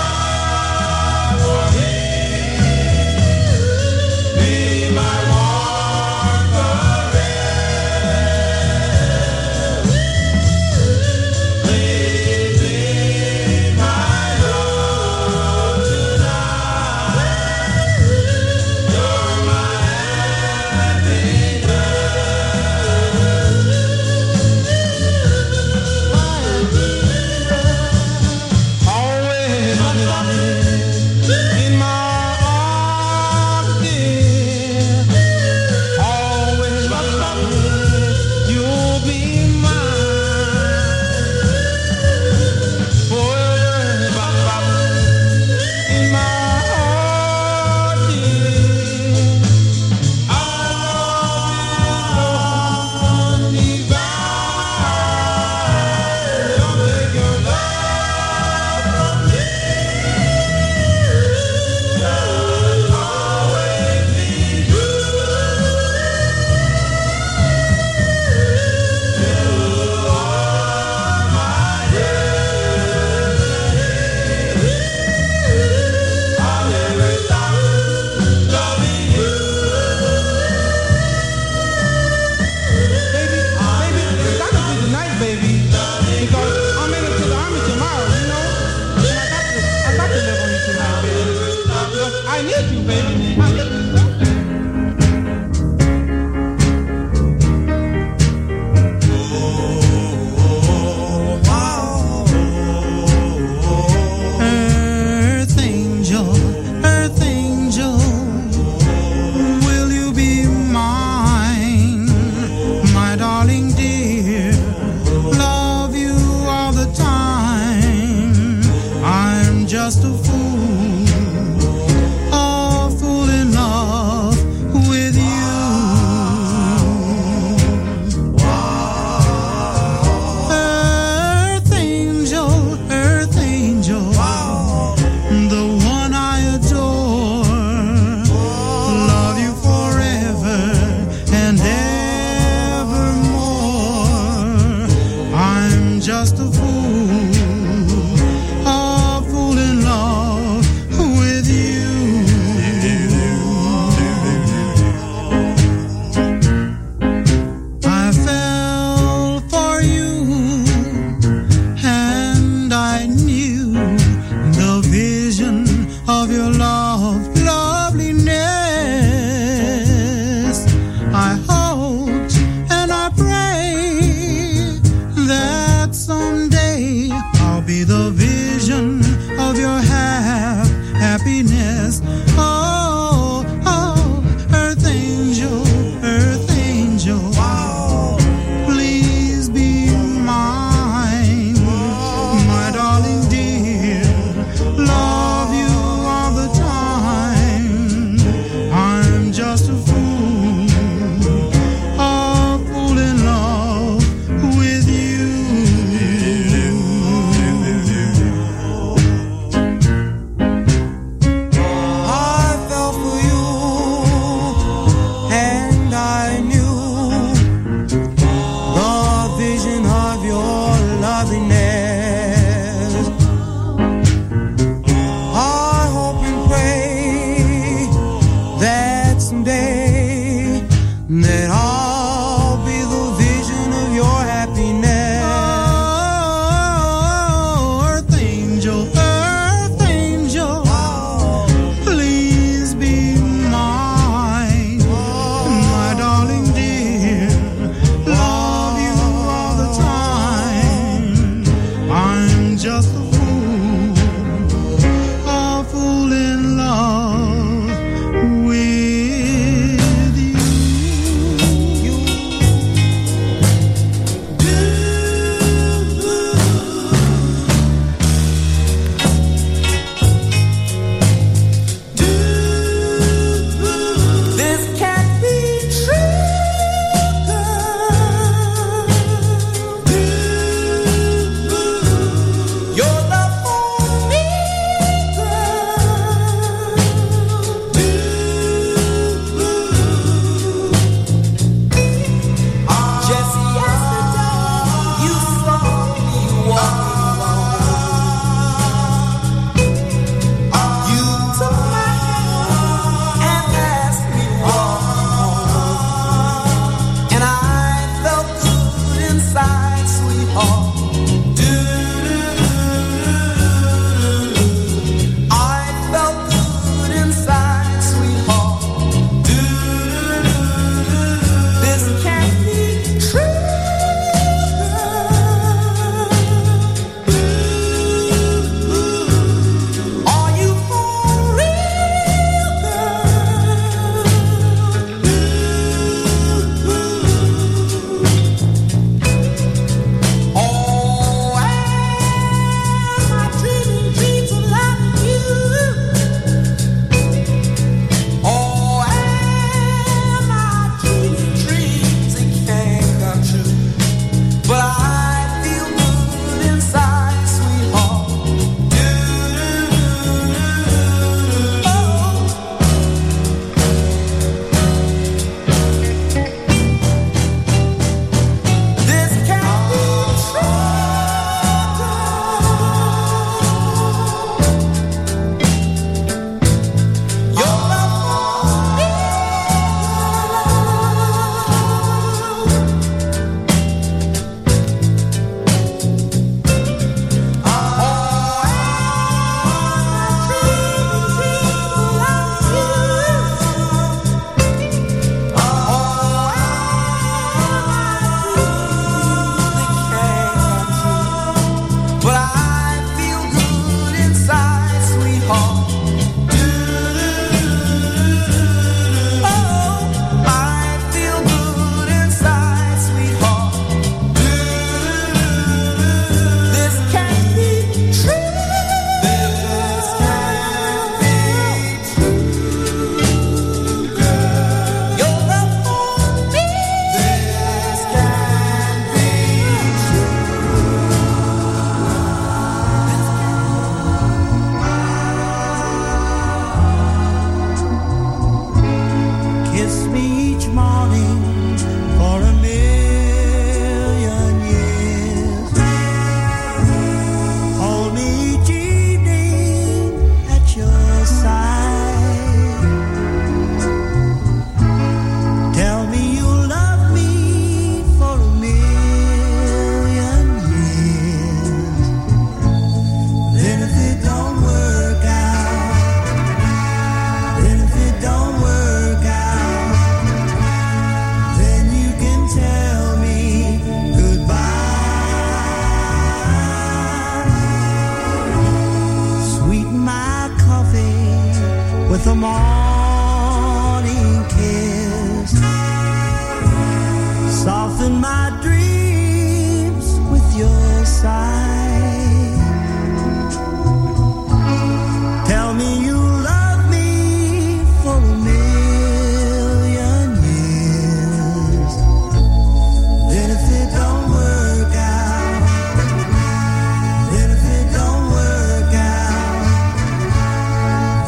kiss. Soften my dreams with your sigh. Tell me you love me for a million years. Then if it don't work out, then if it don't work out,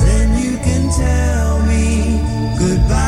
then you can tell me goodbye.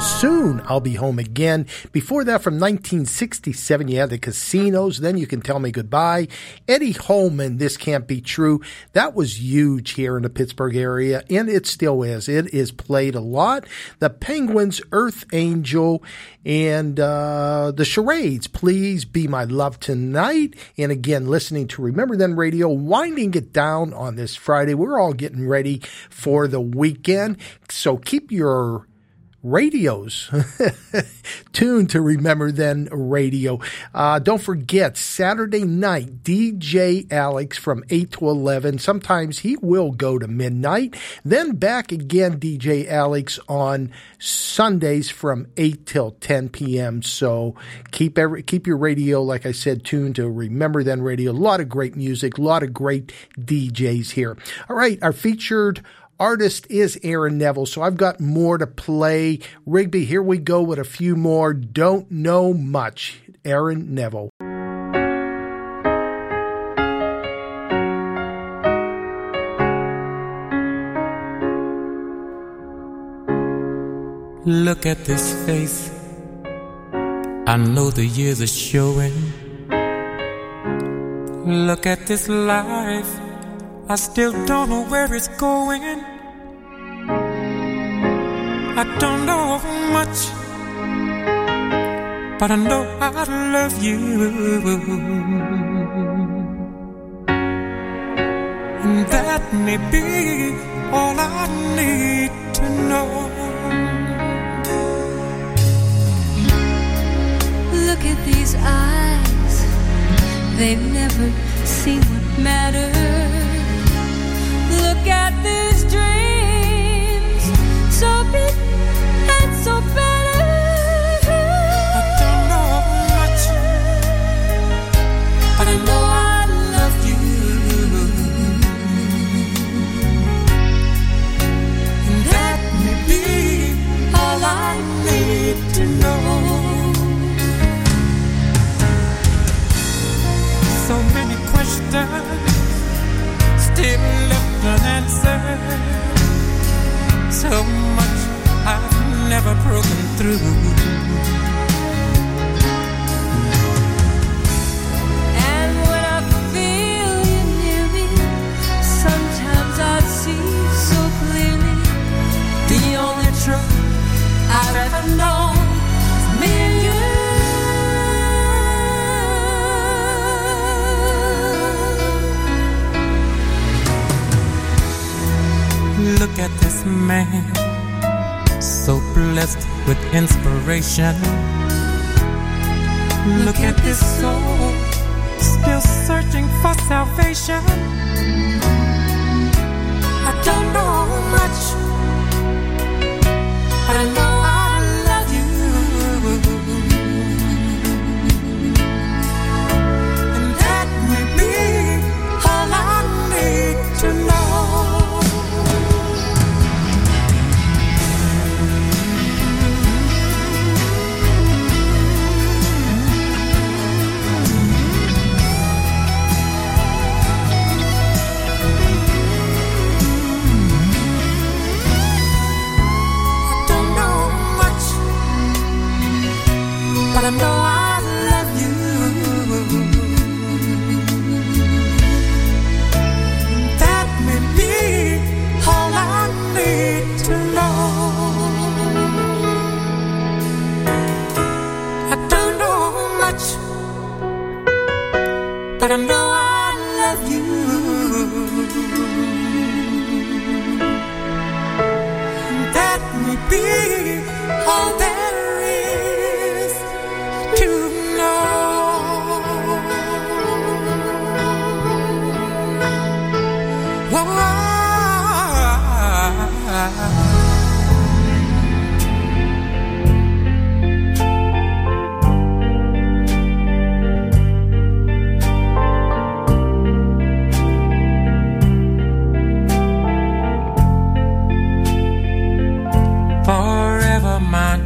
Soon I'll Be Home Again. Before that, from 1967, you had the Casinos. Then You Can Tell Me Goodbye. Eddie Holman, This Can't Be True. That was huge here in the Pittsburgh area, and it still is. It is played a lot. The Penguins, Earth Angel, and the Charades, Please Be My Love Tonight. And again, listening to Remember Then Radio, winding it down on this Friday. We're all getting ready for the weekend, so keep your radios tuned to Remember Then Radio. Don't forget, Saturday night, DJ Alex from 8 to 11. Sometimes he will go to midnight. Then back again, DJ Alex on Sundays from 8 till 10 p.m. So keep your radio, like I said, tuned to Remember Then Radio. A lot of great music, a lot of great DJs here. All right, our featured artist is Aaron Neville, so I've got more to play. Rigby, here we go with a few more. Don't Know Much, Aaron Neville. Look at this face, I know the years are showing. Look at this life, I still don't know where it's going. I don't know much, but I know I love you. And that may be all I need to know. Look at these eyes, they've never seen what matters. Look at these dreams, so big and so better. I don't know much, but I know I love you. And that may be all I need to know. So many questions still left unanswered. So much I've never broken through. And when I feel you near me, sometimes I see so clearly. The only truth I've ever known is me and you. Look at this man, so blessed with inspiration. Look at this soul, still searching for salvation. I don't know much, but I know I love you. And that may be all I need to know. But I know I love you. That may be all I need to know. I don't know much, but I know I love you. That may be all that.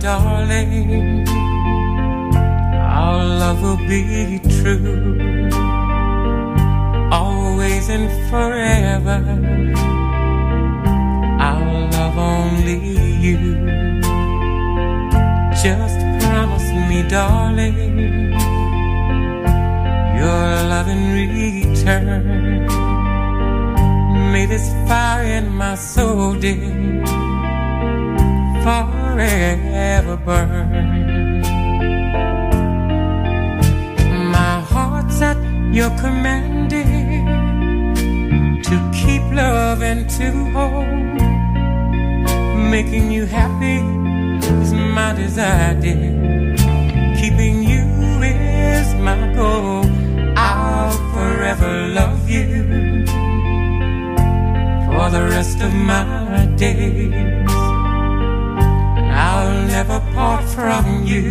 Darling, our love will be true, always and forever. I'll love only you. Just promise me, darling, your love in return. May this fire in my soul, dear, forever burn. My heart's at your command to keep love and to hold, making you happy my desire, dear. Keeping you is my goal. I'll forever love you for the rest of my days. I'll never part from you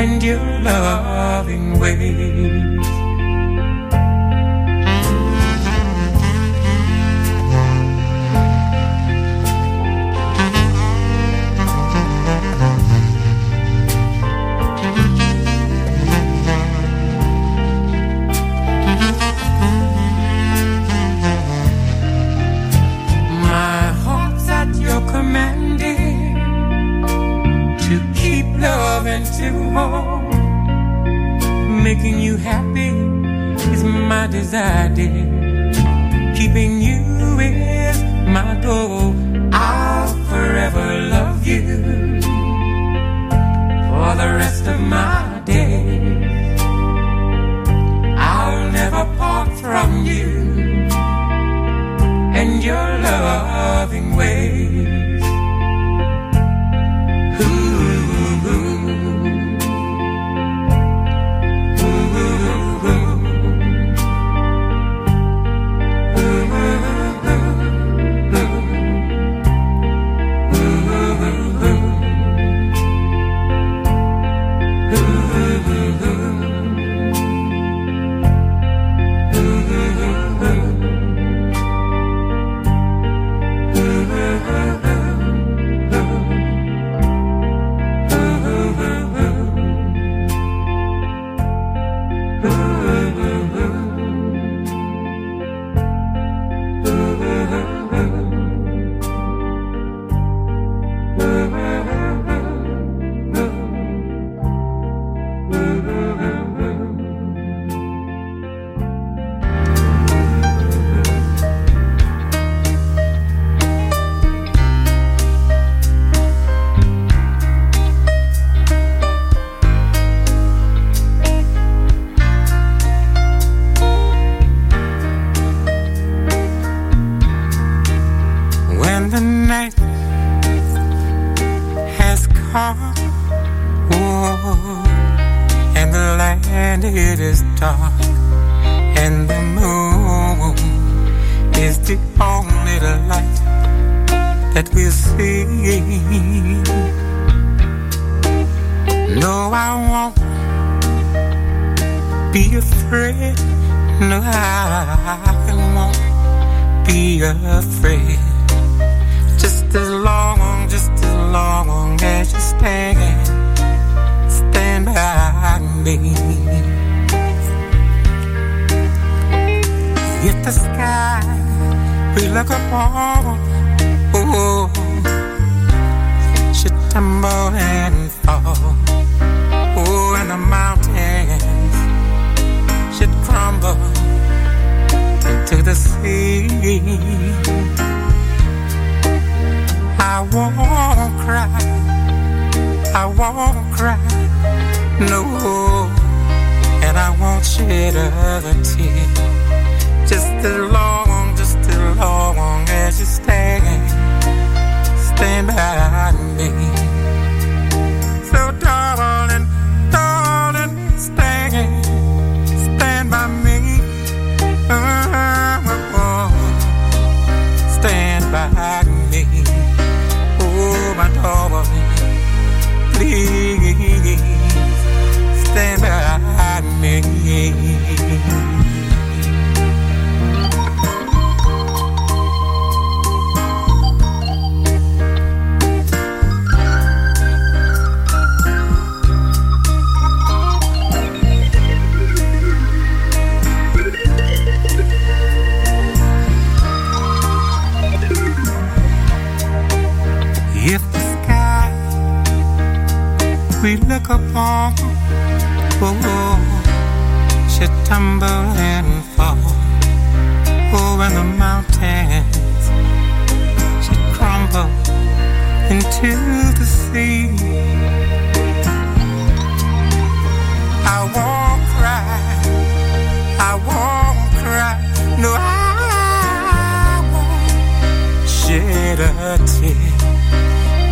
and your loving ways. Making you happy is my desire, dear. Keeping you is my goal. I'll forever love you for the rest of my days. I'll never part from you and your loving ways.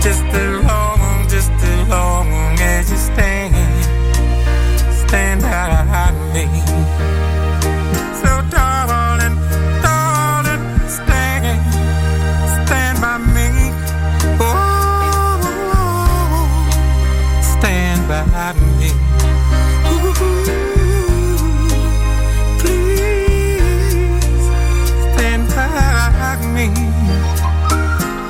Just as long as you stand by me. So darling, stand by me. Oh, stand by me. Ooh, please, stand by me.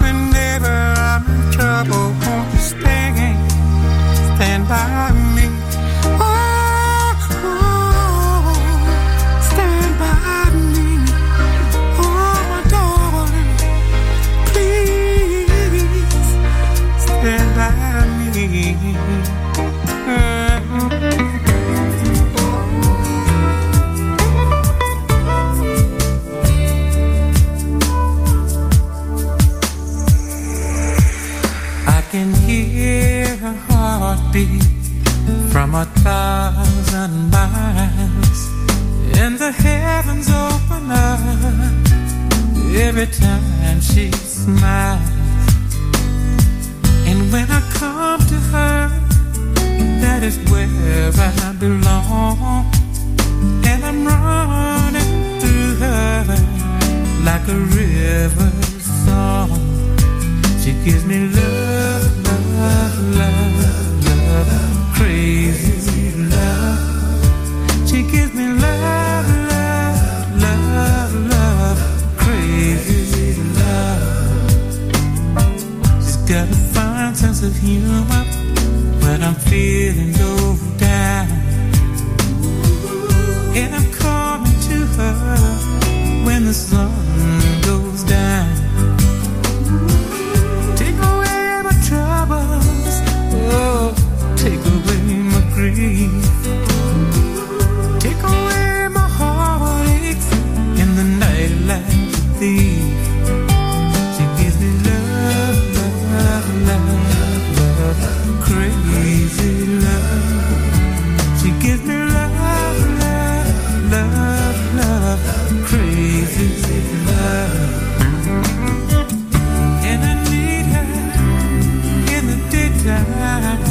Whenever I'm in trouble, won't you stand by me? Oh, stand by me. Oh, my darling, please stand by me. I can hear her heartbeat from 1,000 miles, and the heavens open up every time she smiles. And when I come to her, that is where I belong. And I'm running through her like a river song. She gives me love. Crazy love. She gives me love. Crazy love. She's got a fine sense of humor when I'm feeling low down. And I'm coming to her when the sun goes down. Take away my troubles, oh, take away my grief, take away my heartaches in the night like a thief. She gives me love, crazy love. She gives me love, crazy love. And I need her in the daytime.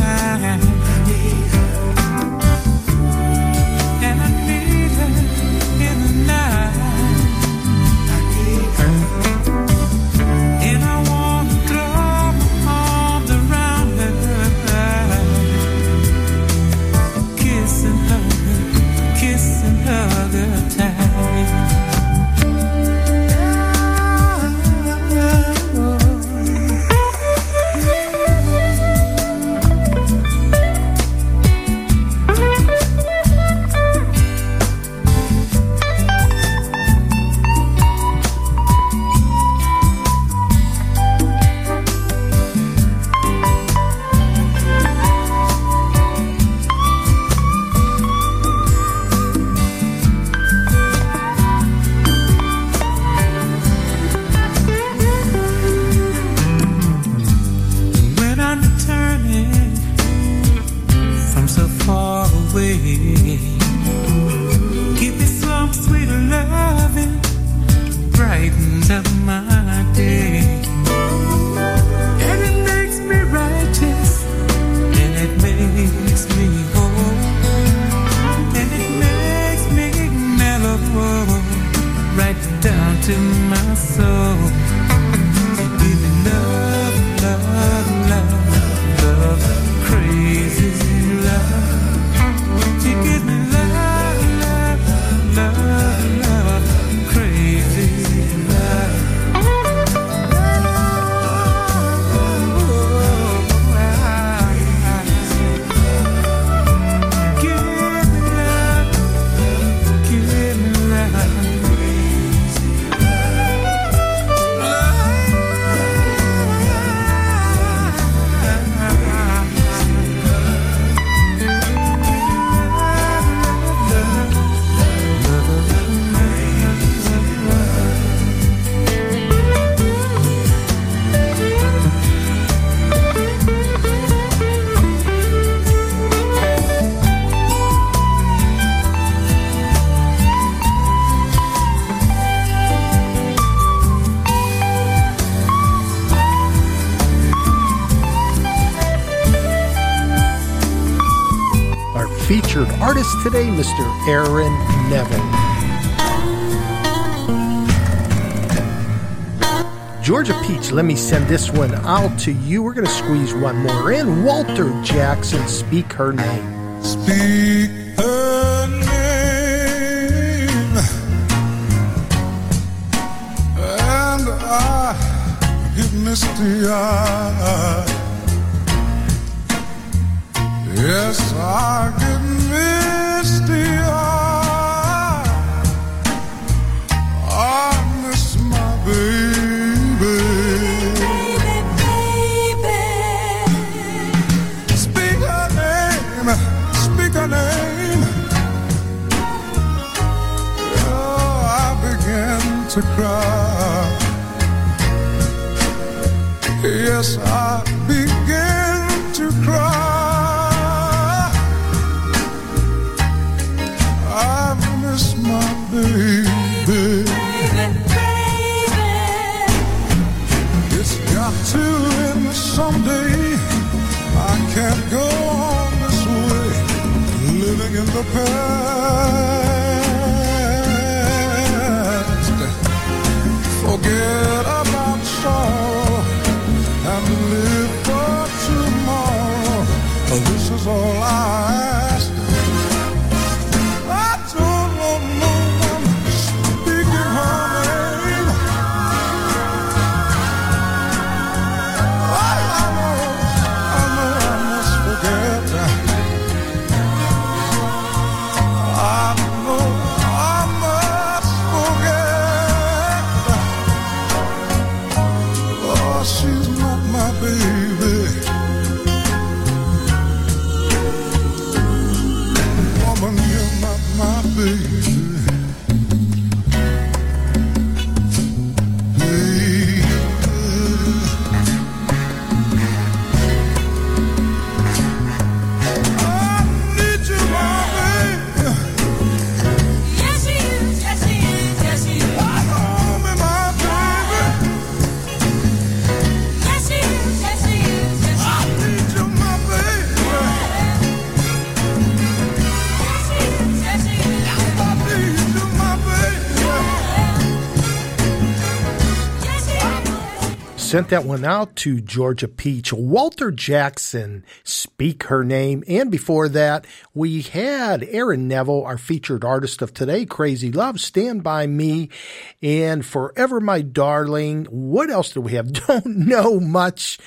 Love, crazy love. featured artist today, Mr. Aaron Neville. Georgia Peach, let me send this one out to you. We're going to squeeze one more in. Walter Jackson, Speak Her Name. Speak her name, and I get misty eyed. Yes, I get misty-eyed. I miss my baby. Baby, baby. Speak her name, speak her name. Oh, I begin to cry. Yes, I begin to cry. Baby, baby, baby. It's got to end someday. I can't go on this way, living in the past. Forget about sorrow and live for tomorrow. This is all I ask. Sent that one out to Georgia Peach. Walter Jackson, Speak Her Name. And before that, we had Aaron Neville, our featured artist of today, Crazy Love, Stand By Me, and Forever My Darling. What else do we have? Don't know much.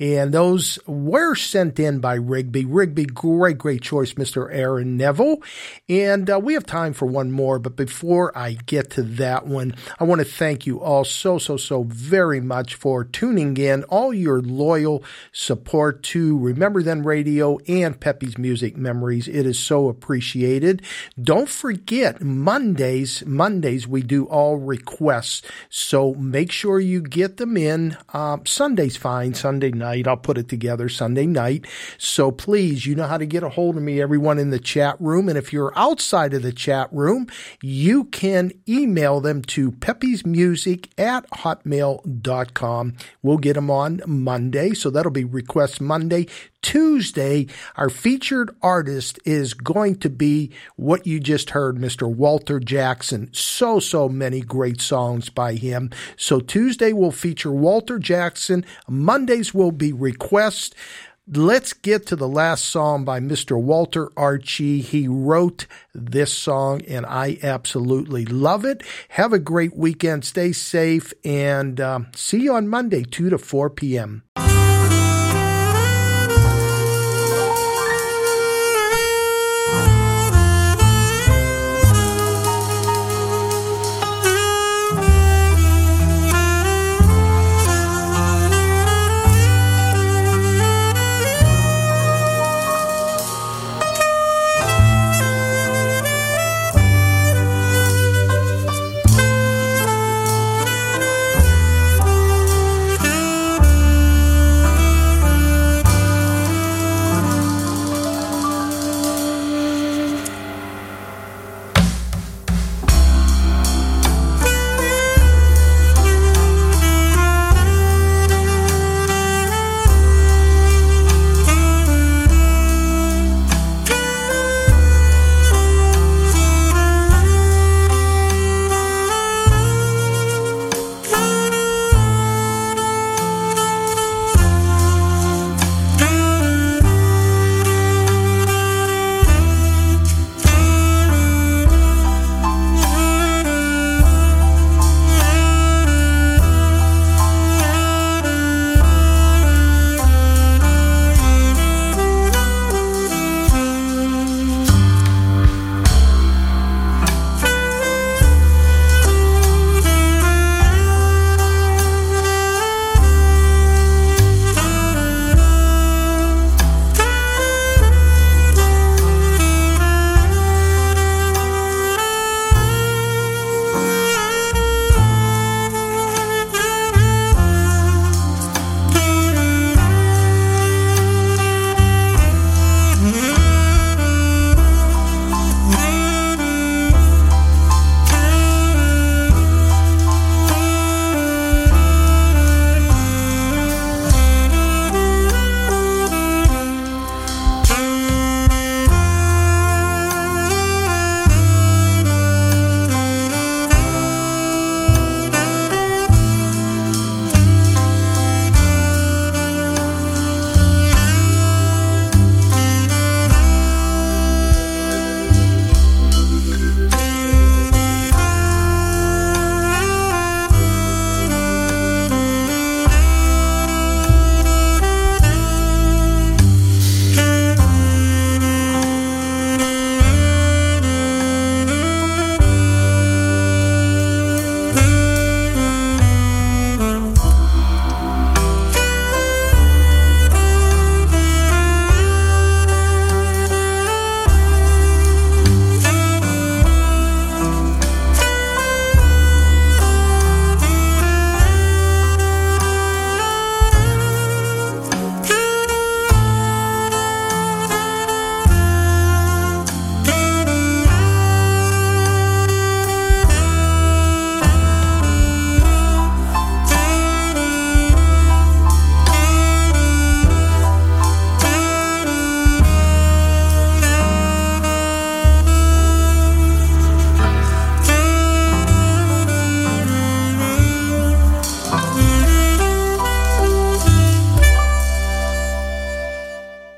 And those were sent in by Rigby. Rigby, great choice, Mr. Aaron Neville. And we have time for one more. But before I get to that one, I want to thank you all so very much for tuning in, all your loyal support to Remember Then Radio and Pepe's Music Memories. It is so appreciated. Don't forget, Mondays we do all requests. So make sure you get them in. Sunday's fine, Sunday night. I'll put it together Sunday night. So please, you know how to get a hold of me, everyone in the chat room. And if you're outside of the chat room, you can email them to pepesmusic@hotmail.com. We'll get them on Monday. So that'll be Request Monday. Tuesday, our featured artist is going to be what you just heard, Mr. Walter Jackson. So many great songs by him. So Tuesday will feature Walter Jackson. Mondays will be requests. Let's get to the last song by Mr. Walter Archie. He wrote this song, and I absolutely love it. Have a great weekend. Stay safe, and see you on Monday, 2 to 4 p.m.